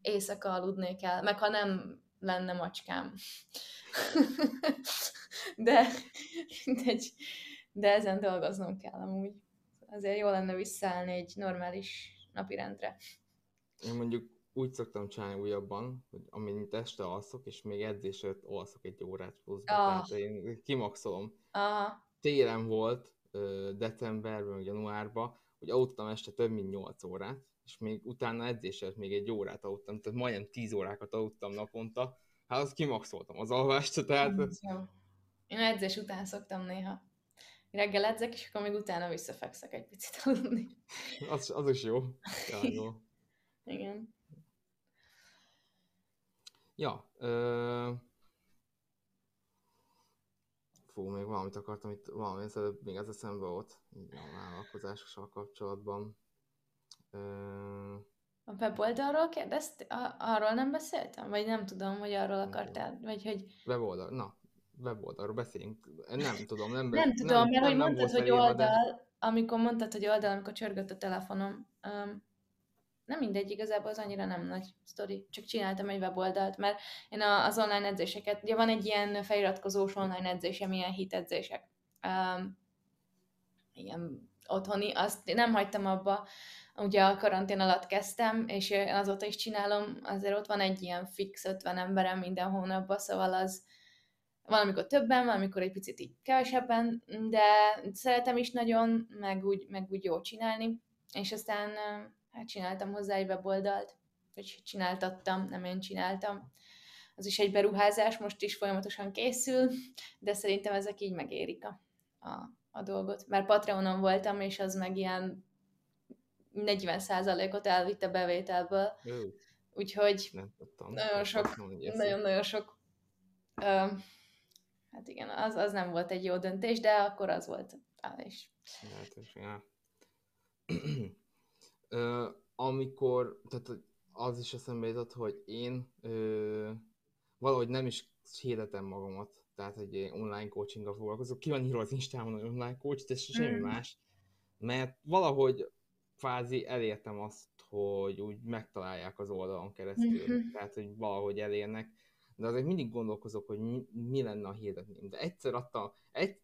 éjszaka aludnék el, meg ha nem lenne macskám. de ezen dolgoznom kell amúgy. Azért jó lenne visszaállni egy normális napirendre. Én mondjuk úgy szoktam csinálni újabban, hogy amint este alszok, és még edzés előtt alszok egy órát pluszba. Tehát én kimaxolom. Télen volt, decemberben, januárban, hogy aludtam este több mint 8 órát, és még utána edzéssel még egy órát aludtam, tehát majdnem 10 órákat aludtam naponta, hát azt kimaxoltam az alvást, tehát... Én edzés után szoktam néha. reggel edzek, és akkor még utána visszafekszek egy picit aludni. Az is jó. Ja, jó. Igen. Ja. Fú, még valamit akartam itt, valamint előbb még az eszembe volt, így a vállalkozással kapcsolatban. A weboldalról kérdeztél? Arról nem beszéltem? Vagy nem tudom, hogy arról akartál? Vagy hogy... Weboldal, na, weboldalról beszéljünk. Nem tudom, mert hogy mondtad, hogy oldal, amikor mondtad, hogy oldal, amikor csörgött a telefonom. Nem mindegy, igazából az annyira nem nagy sztori. Csak csináltam egy weboldalt, mert én az online edzéseket, ugye van egy ilyen feliratkozós online edzésem, ilyen hit edzések. Ilyen otthoni, azt nem hagytam abba, ugye a karantén alatt kezdtem, és azóta is csinálom, azért ott van egy ilyen fix 50 emberem minden hónapban, szóval az valamikor többen, valamikor egy picit így kevesebben, de szeretem is nagyon, meg úgy jó csinálni, és aztán hát csináltam hozzá egy weboldalt, vagy csináltattam, nem én csináltam. Az is egy beruházás, most is folyamatosan készül, de szerintem ezek így megérik a dolgot. Mert Patreonon voltam, és az meg ilyen 40%-ot elvitt a bevételből. Úgyhogy nagyon sok. Hát igen, az nem volt egy jó döntés, de akkor az volt. Amikor, tehát az is eszembe jutott, hogy én valahogy nem is hirdetem magamat, tehát hogy én online coachinggal foglalkozok, ki van írva az Instagramon, hogy online coach, és semmi más, mert valahogy kvázi elértem azt, hogy úgy megtalálják az oldalon keresztül, tehát hogy valahogy elérnek, de azért mindig gondolkozok, hogy mi lenne a hirdetném, de egyszer adtam,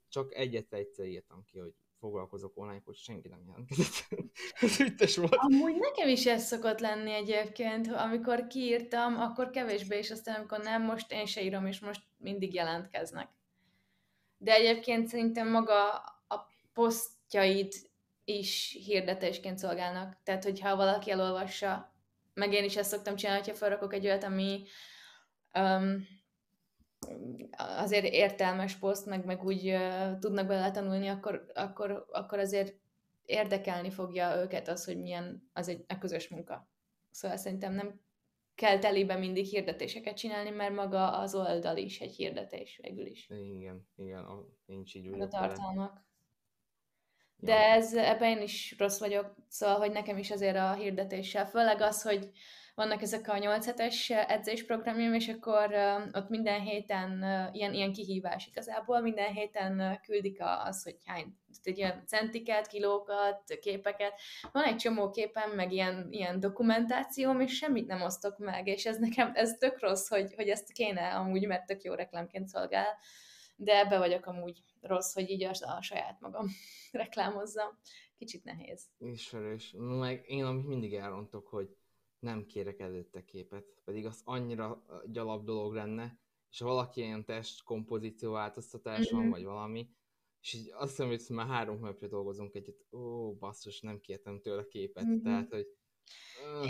csak egyszer írtam ki, hogy foglalkozok online, hogy senki nem jelentkezett. Ez ügyes volt. Amúgy nekem is ez szokott lenni egyébként, amikor kiírtam, akkor kevésbé, és aztán amikor nem, most én se írom, és most mindig jelentkeznek. De egyébként szerintem maga a posztjaid is hirdetésként szolgálnak. Tehát, hogyha valaki elolvassa, meg én is ezt szoktam csinálni, hogyha felrakok egy olyat, ami... azért értelmes poszt, meg úgy tudnak belőle tanulni, akkor azért érdekelni fogja őket az, hogy milyen az egy közös munka. Szóval szerintem nem kell telébe mindig hirdetéseket csinálni, mert maga az oldal is egy hirdetés végül is. Igen, nincs így úgy. A tartalmak. De ebben én is rossz vagyok, szóval, hogy nekem is azért a hirdetéssel, főleg az, hogy vannak ezek a 8 hetes edzésprogramjaim, és akkor ott minden héten ilyen kihívás igazából, minden héten küldik az, hogy hány, ilyen centiket, kilókat, képeket. Van egy csomó képem, meg ilyen dokumentációm, és semmit nem osztok meg, és ez nekem, ez tök rossz, hogy ezt kéne amúgy, mert tök jó reklámként szolgál, de ebbe vagyok amúgy rossz, hogy így a saját magam reklámozzam. Kicsit nehéz. Ismerős. Meg én amit mindig elrontok, hogy nem kérek előtte képet, pedig az annyira gyalap dolog lenne, és ha valaki ilyen testkompozíció változtatás van, vagy valami, és így azt hiszem, hogy már 3 hónapja dolgozunk együtt, ó, basszus, nem kértem tőle képet, tehát, hogy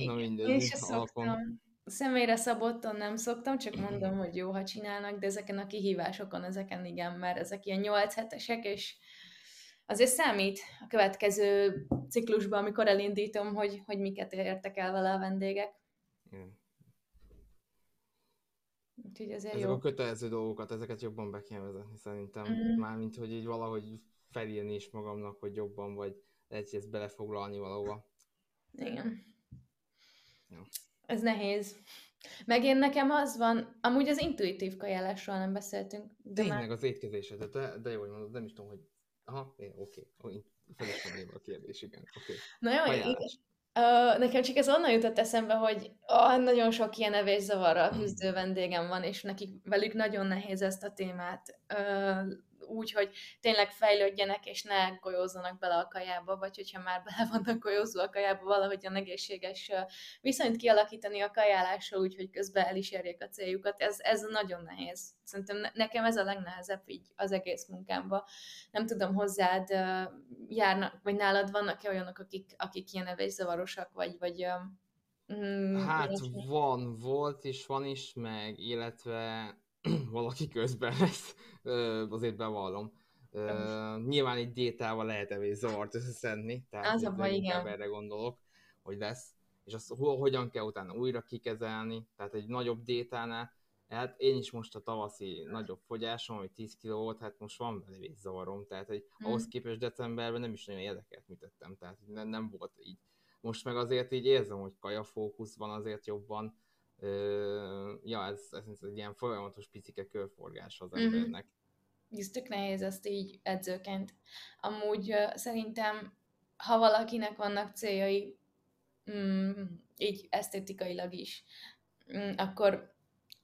na mindegy, én se szoktam. Személyre szabottan nem szoktam, csak mondom, hogy jó, ha csinálnak, de ezeken a kihívásokon, ezeken igen, mert ezek ilyen 8 hetesek, és azért számít a következő ciklusban, amikor elindítom, hogy miket értek el vele a vendégek. Úgyhogy ezért ezek jó. A kötelező dolgokat, ezeket jobban be kell vezetni szerintem. Mármint, hogy így valahogy felírni is magamnak, hogy jobban, vagy lehet, hogy ezt belefoglalni valahova. Igen. Jó. Ez nehéz. Meg én nekem az van, amúgy az intuitív kajálásról nem beszéltünk. Tényleg az étkezésed, de jó, hogy mondod, nem is tudom, hogy aha, oké. Felesem a kérdés, igen. Okay. Na jó, nekem csak ez onnan jutott eszembe, hogy nagyon sok ilyen evészavarral küzdő vendégem van, és velük nagyon nehéz ezt a témát úgy, hogy tényleg fejlődjenek, és ne golyózzanak bele a kajába, vagy hogyha már bele vannak golyózva a kajába, valahogyan egészséges viszonyt kialakítani a kajálással, úgyhogy közben el is érjék a céljukat. Ez nagyon nehéz. Szerintem nekem ez a legnehezebb így az egész munkámban. Nem tudom, hozzád járnak, vagy nálad vannak-e olyanok, akik ilyen evészavarosak, vagy... hát van, volt is, van is, meg illetve valaki közben lesz, azért bevallom. Nyilván egy diétával lehet evés zavart összeszedni, tehát az abban inkább erre gondolok, hogy lesz, és azt hogyan kell utána újra kikezelni, tehát egy nagyobb diétánál, hát én is most a tavaszi nagyobb fogyásom, ami 10 kg volt, hát most van vele vészzavarom, tehát hogy ahhoz képest decemberben nem is nagyon érdekelt műtöttem, tehát nem volt így. Most meg azért így érzem, hogy kajafókusz van azért jobban, ja, ez egy ilyen folyamatos picike körforgás az embernek. Ez tök nehéz ezt így edzőként. Amúgy szerintem, ha valakinek vannak céljai, így esztétikailag is, akkor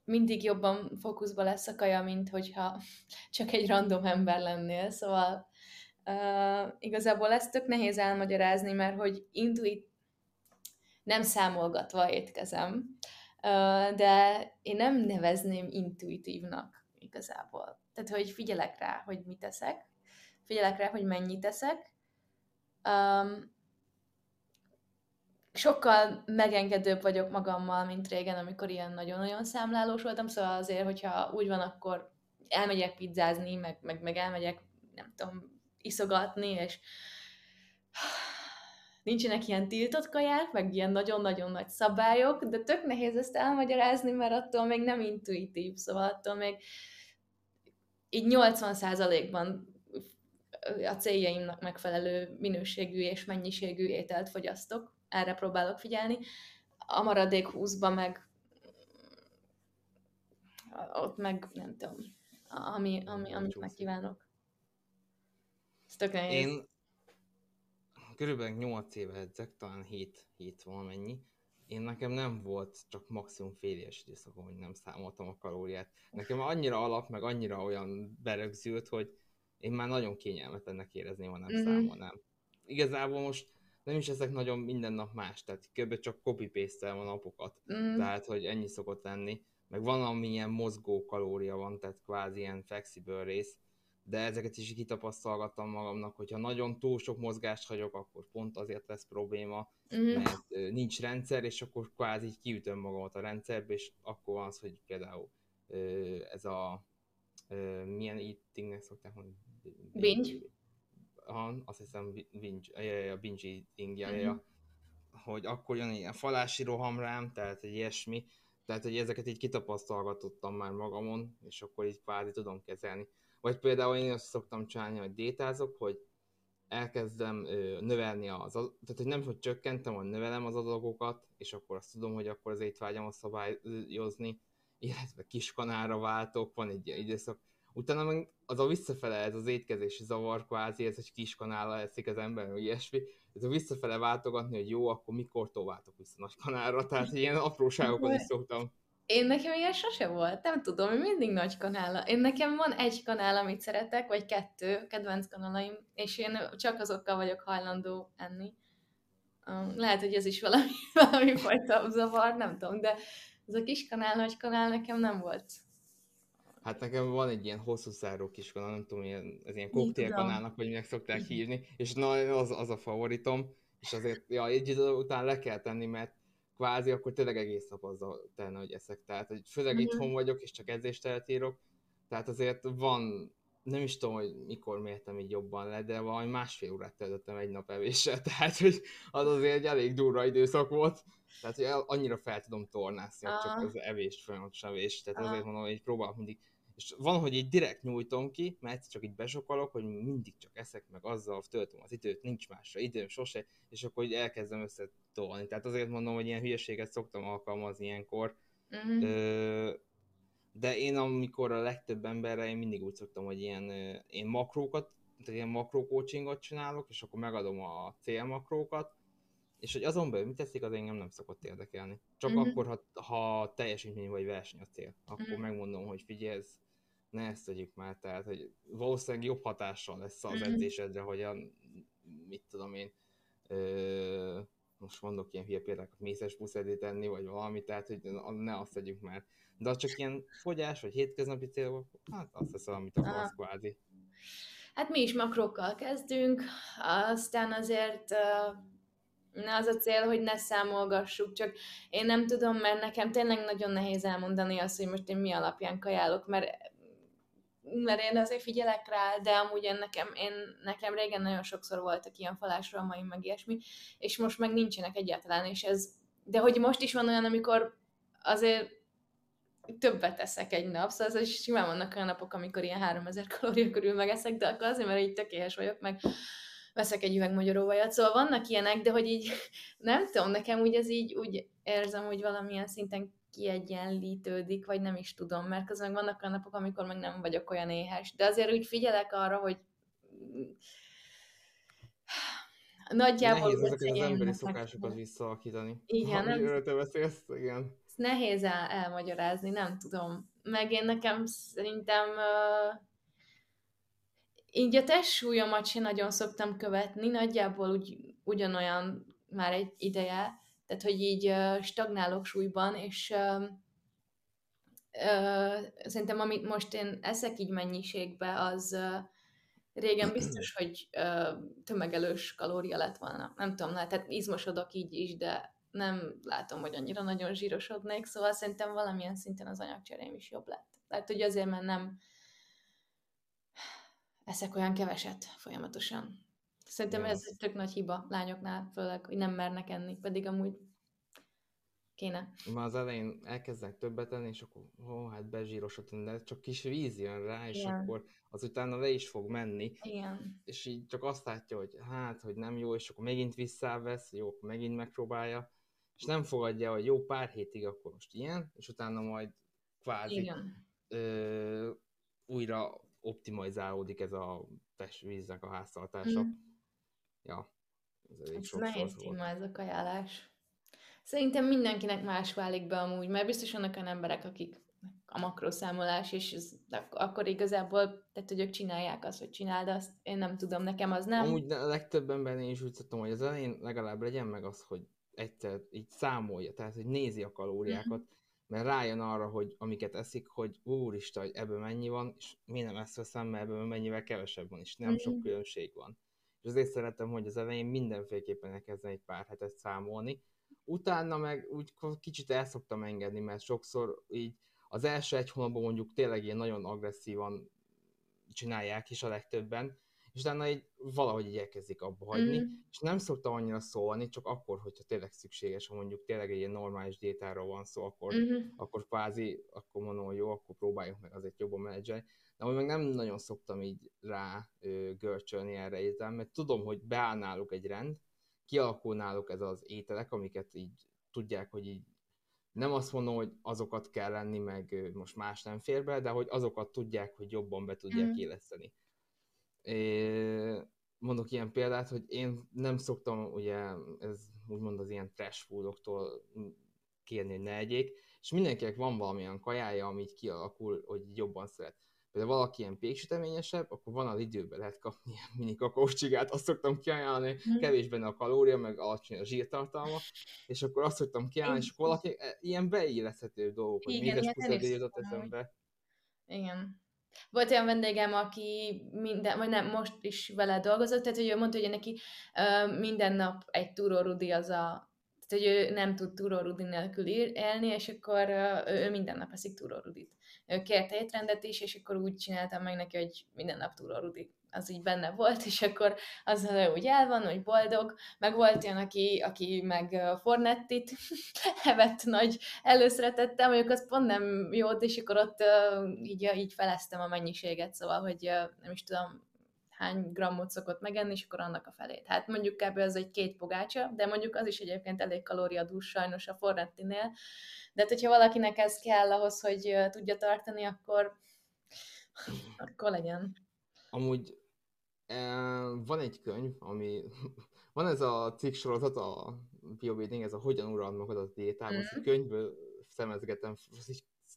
mindig jobban fókuszba lesz a kaja, mint hogyha csak egy random ember lennél. Szóval igazából ezt tök nehéz elmagyarázni, mert hogy nem számolgatva étkezem, de én nem nevezném intuitívnak igazából. Tehát, hogy figyelek rá, hogy mit eszek, figyelek rá, hogy mennyit eszek. Sokkal megengedőbb vagyok magammal, mint régen, amikor ilyen nagyon-nagyon számlálós voltam, szóval azért, hogyha úgy van, akkor elmegyek pizzázni, meg elmegyek, nem tudom, iszogatni, és nincsenek ilyen tiltott kaják, meg ilyen nagyon-nagyon nagy szabályok, de tök nehéz ezt elmagyarázni, mert attól még nem intuitív, szóval attól még így 80%-ban a céljaimnak megfelelő minőségű és mennyiségű ételt fogyasztok. Erre próbálok figyelni. A maradék 20-ba meg ott meg nem tudom, amit megkívánok. Ez tök nehéz. Én körülbelül 8 éve edzek, talán 7 valamennyi. Én nekem nem volt csak maximum féléves időszakom, hogy nem számoltam a kalóriát. Nekem annyira alap, meg annyira olyan berögzült, hogy én már nagyon kényelmetlennek érezném, ha nem számolnám. Igazából most nem is ezek nagyon minden nap más, tehát kb. Csak copy-paste-elem a napokat, tehát hogy ennyi szokott lenni, meg van, ami ilyen mozgó kalória van, tehát kvázi ilyen flexible rész, de ezeket is kitapasztalgattam magamnak, hogyha nagyon túl sok mozgást hagyok, akkor pont azért lesz probléma, mert nincs rendszer, és akkor kvázi kiütöm magamat a rendszerbe, és akkor van az, hogy például ez a milyen eatingnek szokták mondani? Binge. Azt hiszem binge eating, hogy akkor jön ilyen falási roham rám, tehát egy ilyesmi, tehát hogy ezeket így kitapasztalgatottam már magamon, és akkor így kvázi tudom kezelni. Vagy például én azt szoktam csinálni, hogy diétázok, hogy elkezdem növelni tehát hogy nem, hogy csökkentem, hogy növelem az adagokat, és akkor azt tudom, hogy akkor az étvágyamat szabályozni, illetve kiskanálra váltok, van egy ilyen időszak. Utána meg az a visszafele, ez az étkezési zavar kvázi, ez egy kiskanállal eszik az ember, vagy ilyesmi, ez a visszafele váltogatni, hogy jó, akkor mikortól váltok vissza nagy kanálra, tehát ilyen apróságokat is szoktam. Én nekem ilyen sose volt, nem tudom, én mindig nagy kanála. Én nekem van egy kanál, amit szeretek, vagy 2 kedvenc kanalaim, és én csak azokkal vagyok hajlandó enni. Lehet, hogy ez is valami fajta zavar, nem tudom, de ez a kis kanál, nagy kanál nekem nem volt. Hát nekem van egy ilyen hosszú száró kiskanál, nem tudom, ez ilyen koktélkanálnak, vagy minek szokták hívni, és az a favoritom, és azért egy idő után le kell tenni, mert kvázi akkor tényleg egész nap azzal telne, hogy eszek. Tehát, hogy főleg itthon vagyok, és csak edzést eltírok, tehát azért van, nem is tudom, hogy mikor mértem így jobban le, de valami másfél órát töltöttem egy nap evéssel, tehát hogy az azért egy elég durva időszak volt, tehát hogy annyira fel tudom tornászni, hogy csak az evést, folyamatosan evést, tehát azért mondom, hogy próbálok mindig, és van, hogy így direkt nyújtom ki, mert csak így besokalok, hogy mindig csak eszek, meg azzal töltöm az időt, nincs másra időm sose, és akkor így elkezdem összetolni, tehát azért mondom, hogy ilyen hülyeséget szoktam alkalmazni ilyenkor, de én amikor a legtöbb emberre, én mindig úgy szoktam, hogy én makrókat, tehát ilyen makrócoachingot csinálok, és akkor megadom a célmakrókat, és hogy azon belül mit teszik, az engem nem szokott érdekelni. Csak akkor, ha teljesítmény vagy verseny a cél, akkor megmondom, hogy figyelj, ne ezt tegyük már, tehát hogy valószínűleg jobb hatással lesz az edzésedre, hogy mit tudom én, most mondok ilyen hülye példákat, mészes puszedét enni, vagy valami, tehát hogy ne azt tegyük már. De az csak ilyen fogyás, vagy hétköznapi célok, hát azt teszem, amit akarsz kvázi. Hát mi is makrókkal kezdünk, aztán azért az a cél, hogy ne számolgassuk, csak én nem tudom, mert nekem tényleg nagyon nehéz elmondani azt, hogy most én mi alapján kajálok, mert mert én azért figyelek rá, de amúgy nekem régen nagyon sokszor voltak ilyen falásrohamaim, meg ilyesmi, és most meg nincsenek egyáltalán, és ez, de hogy most is van olyan, amikor azért többet eszek egy nap, szóval az is simán vannak olyan napok, amikor ilyen 3000 kalória körül megeszek, de akkor azért, mert így tök éhes vagyok, meg veszek egy üveg magyaróvajat, szóval vannak ilyenek, de hogy így, nem tudom, nekem úgy ez így, úgy érzem, hogy valamilyen szinten kiegyenlítődik, vagy nem is tudom, mert közben vannak olyan napok, amikor meg nem vagyok olyan éhes, de azért úgy figyelek arra, hogy nagyjából... Nehéz ezeket az emberi szokásokat visszaakítani. Igen, nem? Amiről te beszélsz, igen. Nehéz elmagyarázni, nem tudom. Meg én nekem szerintem így a testsúlyomat sem nagyon szoktam követni, nagyjából ugyanolyan már egy ideje, tehát hogy így stagnálok súlyban, és szerintem amit most én eszek így mennyiségbe, az régen biztos, hogy tömegelős kalória lett volna. Nem tudom, tehát izmosodok így is, de nem látom, hogy annyira nagyon zsírosodnék, szóval szerintem valamilyen szinten az anyagcserém is jobb lett. Tehát, hogy azért, mert nem eszek olyan keveset folyamatosan. Szerintem ez egy tök nagy hiba lányoknál, főleg, hogy nem mernek enni, pedig amúgy kéne. Már az elején elkezdek többet enni, és akkor bezsírosodni, de csak kis víz jön rá, és igen, akkor az utána le is fog menni. Igen. És így csak azt látja, hogy hogy nem jó, és akkor megint visszavesz, jó, megint megpróbálja, és nem fogadja, hogy jó, pár hétig akkor most ilyen, és utána majd kvázi újra optimalizálódik ez a testvíznek a háztartása. Mm. Ja, ez elég sok nehéz téma ez a kajálás. Szerintem mindenkinek más válik be amúgy, mert biztos vannak olyan emberek, akik a makroszámolás, és akkor igazából, tehát hogy ők csinálják azt, hogy csináld azt, én nem tudom, nekem az nem. Amúgy a legtöbb embernél én is úgy szoktam, hogy az elején legalább legyen meg az, hogy egyszer így számolja, tehát hogy nézi a kalóriákat, mert rájön arra, hogy amiket eszik, hogy úristen, hogy ebből mennyi van, és mi nem ezt veszem, mert ebből mennyivel kevesebb van, és nem sok különbség van. És azért szeretem, hogy az elején mindenféleképpen elkezdeni egy pár hetet számolni, utána meg úgy kicsit el szoktam engedni, mert sokszor így az első egy hónapban mondjuk tényleg ilyen nagyon agresszívan csinálják is a legtöbben, és utána így valahogy így elkezdik abba hagyni, és nem szoktam annyira szólni, csak akkor, hogyha tényleg szükséges, ha mondjuk tényleg egy ilyen normális diétáról van szó, akkor kvázi, akkor mondom, hogy jó, akkor próbáljuk meg azért jobban menedzselni. De amúgy meg nem nagyon szoktam így rá görcsölni erre ételem, mert tudom, hogy beáll náluk egy rend, kialakul náluk ez az ételek, amiket így tudják, hogy így nem azt mondom, hogy azokat kell lenni, meg most más nem fér be, de hogy azokat tudják, hogy jobban be tudják éleszteni. Mondok ilyen példát, hogy én nem szoktam, ugye, ez úgymond az ilyen trash foodoktól kérni, hogy ne egyék, és mindenkinek van valamilyen kajája, ami így kialakul, hogy jobban szeret. Például valaki ilyen péksüteményesebb, akkor van az időben lehet kapni ilyen mini kakaócsigát, azt szoktam kiajánlani, kevés benne a kalória, meg alacsony a zsírtartalma, és akkor azt szoktam kiajánlani, és akkor valaki ilyen beilleszthető dolgok, hogy mézes puszedé jutott eszembe. Igen. Volt olyan vendégem, aki most is vele dolgozott, tehát hogy ő mondta, hogy neki minden nap egy túrórudi az a... Tehát, hogy ő nem tud túrórudi nélkül élni, és akkor ő minden nap eszik túrórudit. Ő kérte étrendet is, és akkor úgy csináltam meg neki, hogy minden nap túrórudi. Az így benne volt, és akkor azzal úgy el van, hogy boldog. Meg volt olyan, aki meg fornettit evett nagy előszeretettel, mondjuk az pont nem jó, és akkor ott így feleztem a mennyiséget, szóval, hogy nem is tudom, hány grammot szokott megenni, és akkor annak a felét. Hát mondjuk kb. Az egy 2 pogácsa, de mondjuk az is egyébként elég kalóriadús sajnos a fornettinél. De hát, hogyha valakinek ez kell ahhoz, hogy tudja tartani, akkor legyen. Amúgy van egy könyv, ami... Van ez a cikk sorozat, a Biobuilding, ez a Hogyan urald magad a diétában, ezt könyvből szemezgetem,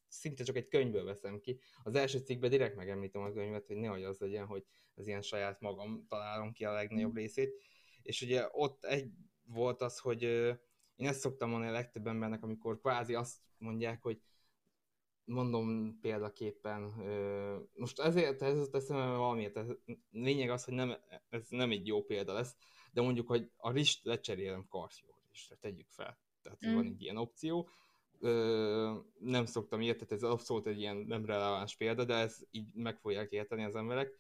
szinte csak egy könyvből veszem ki. Az első cikkben direkt megemlítem a könyvet, hogy nehogy az legyen, hogy az ilyen saját magam találom ki a legnagyobb részét. És ugye ott egy volt az, hogy én ezt szoktam mondani a legtöbb embernek, amikor kvázi azt mondják, hogy mondom példaképpen, most ezért ez teszem, mert valamiért, lényeg az, hogy nem, ez nem egy jó példa lesz, de mondjuk, hogy a rist lecserélem karfióra, és tegyük fel. Tehát van egy ilyen opció, nem szoktam ilyet, tehát ez abszolút egy ilyen nem releváns példa, de ez így meg fogják érteni az emberek,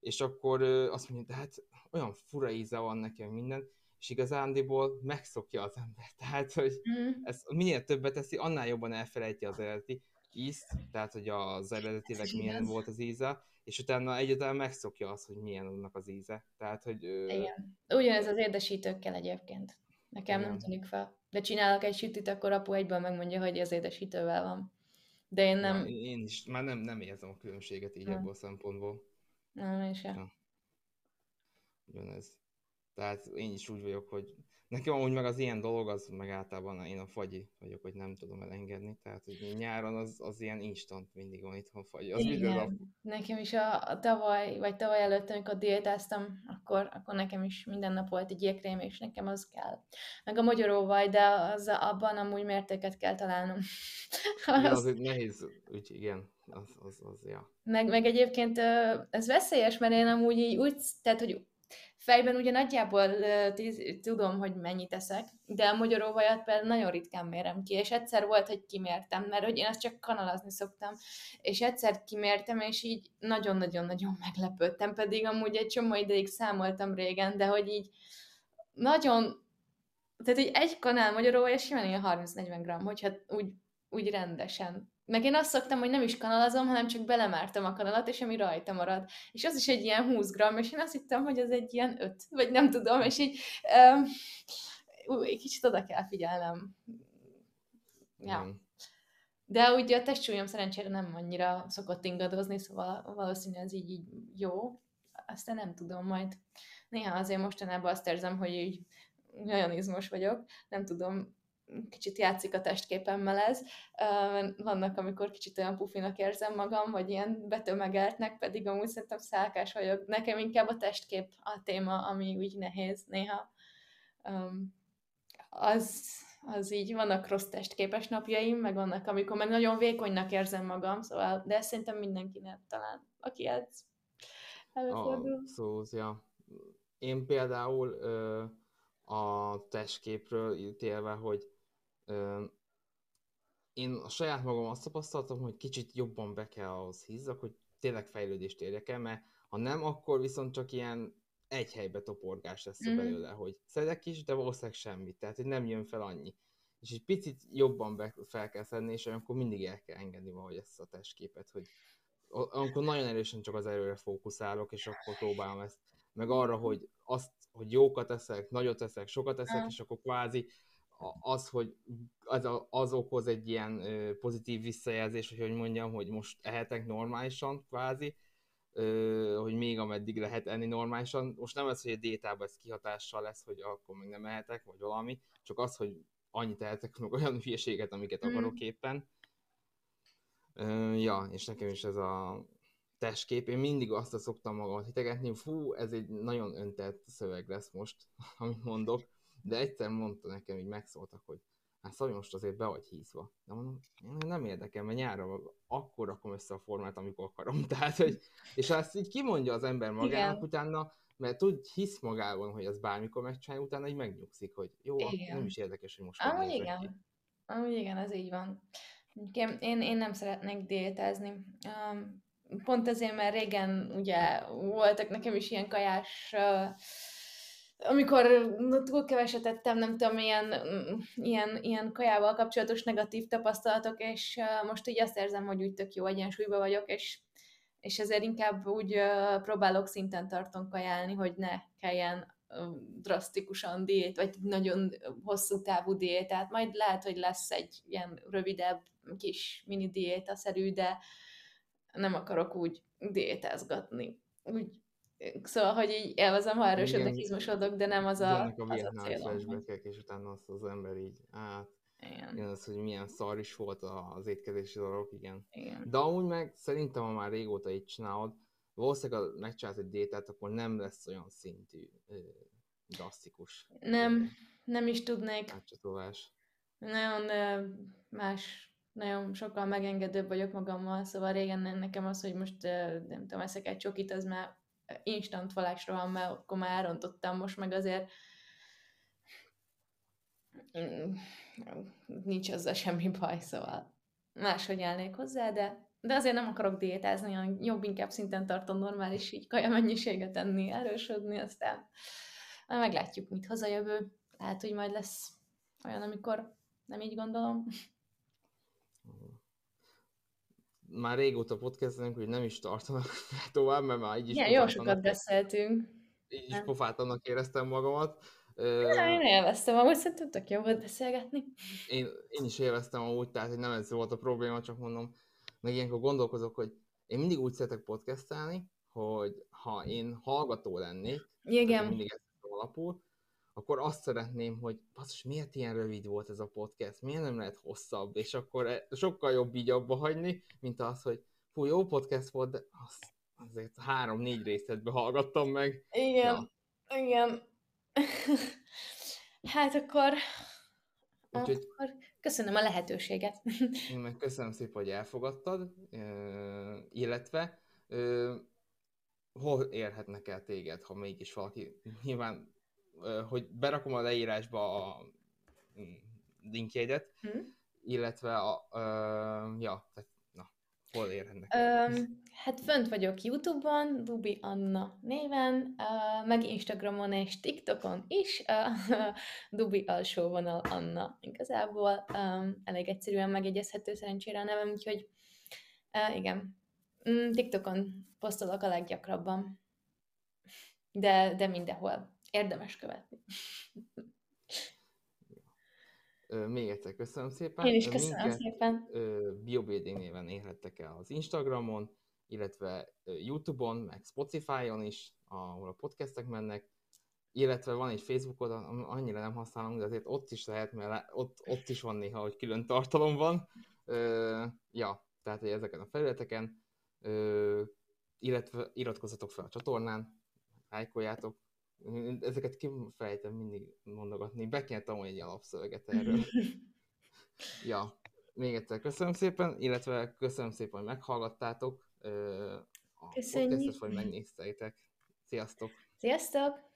és akkor azt mondja, de hát olyan fura íze van nekem minden, és igazándiból megszokja az ember, tehát hogy ez minél többet teszi, annál jobban elfelejtje az eredeti ízt, tehát hogy az eredetileg milyen volt az íze, és utána egyáltalán megszokja azt, hogy milyen annak az íze, tehát hogy... Igen, ugyanez az édesítőkkel egyébként, nekem nem tűnik fel. De csinálok egy sütit, akkor apu egyből megmondja, hogy ez édesítővel van. De én nem... Én is már nem érzem a különbséget így ebből a szempontból. Nem, én sem. Ja. Ugyanez. Tehát én is úgy vagyok, hogy nekem amúgy meg az ilyen dolog, az meg általában én a fagyi vagyok, hogy nem tudom elengedni. Tehát, hogy nyáron az ilyen instant mindig van itthon fagyi. Az nap... Nekem is a tavaly, vagy tavaly előtt, amikor diétáztam, akkor nekem is minden nap volt egy jégkrém, és nekem az kell. Meg a magyaróvaj, de abban amúgy mértéket kell találnom. Ja, az nehéz, úgy igen. Ja. Meg egyébként ez veszélyes, mert én amúgy így úgy, tehát, hogy fejben ugye nagyjából tudom, hogy mennyit eszek, de a magyaróvajat például nagyon ritkán mérem ki, és egyszer volt, hogy kimértem, mert hogy én azt csak kanalazni szoktam, és egyszer kimértem, és így nagyon-nagyon-nagyon meglepődtem, pedig amúgy egy csomó ideig számoltam régen, de hogy így nagyon, tehát így egy kanál magyaróvaja simán ilyen 30-40 g, hogyha úgy rendesen. Meg én azt szoktam, hogy nem is kanalazom, hanem csak belemártam a kanalat, és ami rajta marad. És az is egy ilyen 20 g, és én azt hittem, hogy az egy ilyen 5, vagy nem tudom, és így kicsit oda kell figyelnem. Ja. De ugye a testsúlyom szerencsére nem annyira szokott ingadozni, szóval valószínűleg ez így jó. Aztán nem tudom, majd néha azért mostanában azt érzem, hogy így nagyon izmos vagyok, nem tudom, kicsit játszik a testképemmel ez. Vannak, amikor kicsit olyan pufinak érzem magam, vagy ilyen betömegeltnek, pedig amúgy szerintem szálkás vagyok. Nekem inkább a testkép a téma, ami úgy nehéz néha. Az így, vannak rossz testképes napjaim, meg vannak, amikor meg nagyon vékonynak érzem magam, szóval, de szerintem mindenkinek talán, aki ez előfordul. Szóval, én például... a testképről ítélve, hogy én a saját magam azt tapasztaltam, hogy kicsit jobban be kell ahhoz hízzak, hogy tényleg fejlődést érjek el, mert ha nem, akkor viszont csak ilyen egy helybe toporgás lesz belőle, hogy szedek is, de valószínűleg semmit, tehát hogy nem jön fel annyi. És egy picit jobban fel kell szedni, és akkor mindig el kell engedni valahogy ezt a testképet, hogy akkor nagyon erősen csak az erőre fókuszálok, és akkor próbálom ezt, meg arra, hogy azt, hogy jókat eszek, nagyot eszek, sokat eszek, és akkor kvázi az, hogy az okoz egy ilyen pozitív visszajelzés, hogy mondjam, hogy most ehetek normálisan, kvázi, hogy még ameddig lehet enni normálisan. Most nem az, hogy a diétában ez kihatással lesz, hogy akkor még nem ehetek, vagy valami, csak az, hogy annyit ehetek, meg olyan hülyeséget, amiket akarok éppen. Ja, és nekem is ez a... testkép, én mindig azt szoktam magamat hitegetni, hogy fú, ez egy nagyon öntelt szöveg lesz most, amit mondok, de egyszer mondta nekem, így megszóltak, hogy hát Szabi, most azért be vagy hízva. De mondom, én nem érdekel, mert nyáron akkor rakom össze a formát, amikor akarom. Tehát, hogy, és azt így kimondja az ember magának utána, mert tud, hisz magában, hogy az bármikor megcsinálja, utána így megnyugszik, hogy jó, nem is érdekes, hogy most amúgy igen. Amúgy igen, ez így van. Én nem szeretnék diétázni. Pont azért, mert régen ugye voltak nekem is ilyen kajás, amikor túl keveset ettem, nem tudom, ilyen kajával kapcsolatos negatív tapasztalatok, és most így azt érzem, hogy úgy tök jó egyensúlyban vagyok, és ezért inkább úgy próbálok szinten tartom kajálni, hogy ne kelljen drasztikusan diét, vagy nagyon hosszú távú diétát. Majd lehet, hogy lesz egy ilyen rövidebb, kis mini diétaszerű, de nem akarok úgy diétázgatni. Szóval, hogy így élvezem, ha erősödök, izmosodok, de nem az a célom. Ennek a vietnám és utána az ember így igen, az, hogy milyen szar is volt az étkezési dolgok, igen. De amúgy meg szerintem, ha már régóta így csinálod, valószínűleg ha megcsinálsz egy diétát, akkor nem lesz olyan szintű drasztikus. Nem is tudnék. Átcsatolás. Nagyon sokkal megengedőbb vagyok magammal, szóval régen nekem az, hogy most nem tudom, eszek egy csokit, az már instant falásroham, mert akkor már elrontottam, most meg azért nincs ezzel semmi baj, szóval máshogy állnék hozzá, de azért nem akarok diétázni, hanem jobb inkább szinten tartom, normális, így kaja mennyiséget enni, erősödni, aztán meglátjuk, mit hoz a jövő. Lehet, hogy majd lesz olyan, amikor nem így gondolom. Már régóta podcastelünk, hogy nem is tartanak tovább, mert már így is... Igen, jó sokat beszéltünk. Így is pofátlannak éreztem magamat. Én élveztem, amúgy szerintem tök jó volt beszélgetni. Én is élveztem amúgy, tehát hogy nem ez volt a probléma, csak mondom, meg ilyenkor gondolkozok, hogy én mindig úgy szeretek podcastelni, hogy ha én hallgató lennék, igen, mindig ezt alapul, akkor azt szeretném, hogy basszus, miért ilyen rövid volt ez a podcast, miért nem lehet hosszabb, és akkor sokkal jobb így abba hagyni, mint az, hogy fú, jó podcast volt, de azért 3-4 részletbe hallgattam meg. Igen, ja. Igen. Hát akkor... Úgyhogy... akkor köszönöm a lehetőséget. Én meg köszönöm szépen, hogy elfogadtad, illetve hol érhetnek el téged, ha mégis valaki nyilván hogy berakom a leírásba a linkjeidet, illetve hol érhetnek? Hát fönt vagyok YouTube-on, Dobi Anna néven, meg Instagramon és TikTokon is, Dobi _ Anna igazából, elég egyszerűen megjegyezhető szerencsére a nevem, úgyhogy igen, TikTokon posztolok a leggyakrabban, de mindenhol. Érdemes követni. Még egyszer köszönöm szépen. Én is köszönöm szépen. Biobuilding néven érhettek el az Instagramon, illetve YouTube-on, meg Spotify-on is, ahol a podcastek mennek, illetve van egy Facebookod, annyira nem használom, de azért ott is lehet, mert ott is van néha, hogy külön tartalom van. Tehát ezeken a felületeken, illetve iratkozzatok fel a csatornán, lájkoljátok. Ezeket kifelejtem mindig mondogatni. Be kell tanulni egy alapszöveget erről. Ja, még egyszer köszönöm szépen, illetve köszönöm szépen, hogy meghallgattátok. Köszönjük. Podcastot, hogy megnéztétek. Sziasztok! Sziasztok!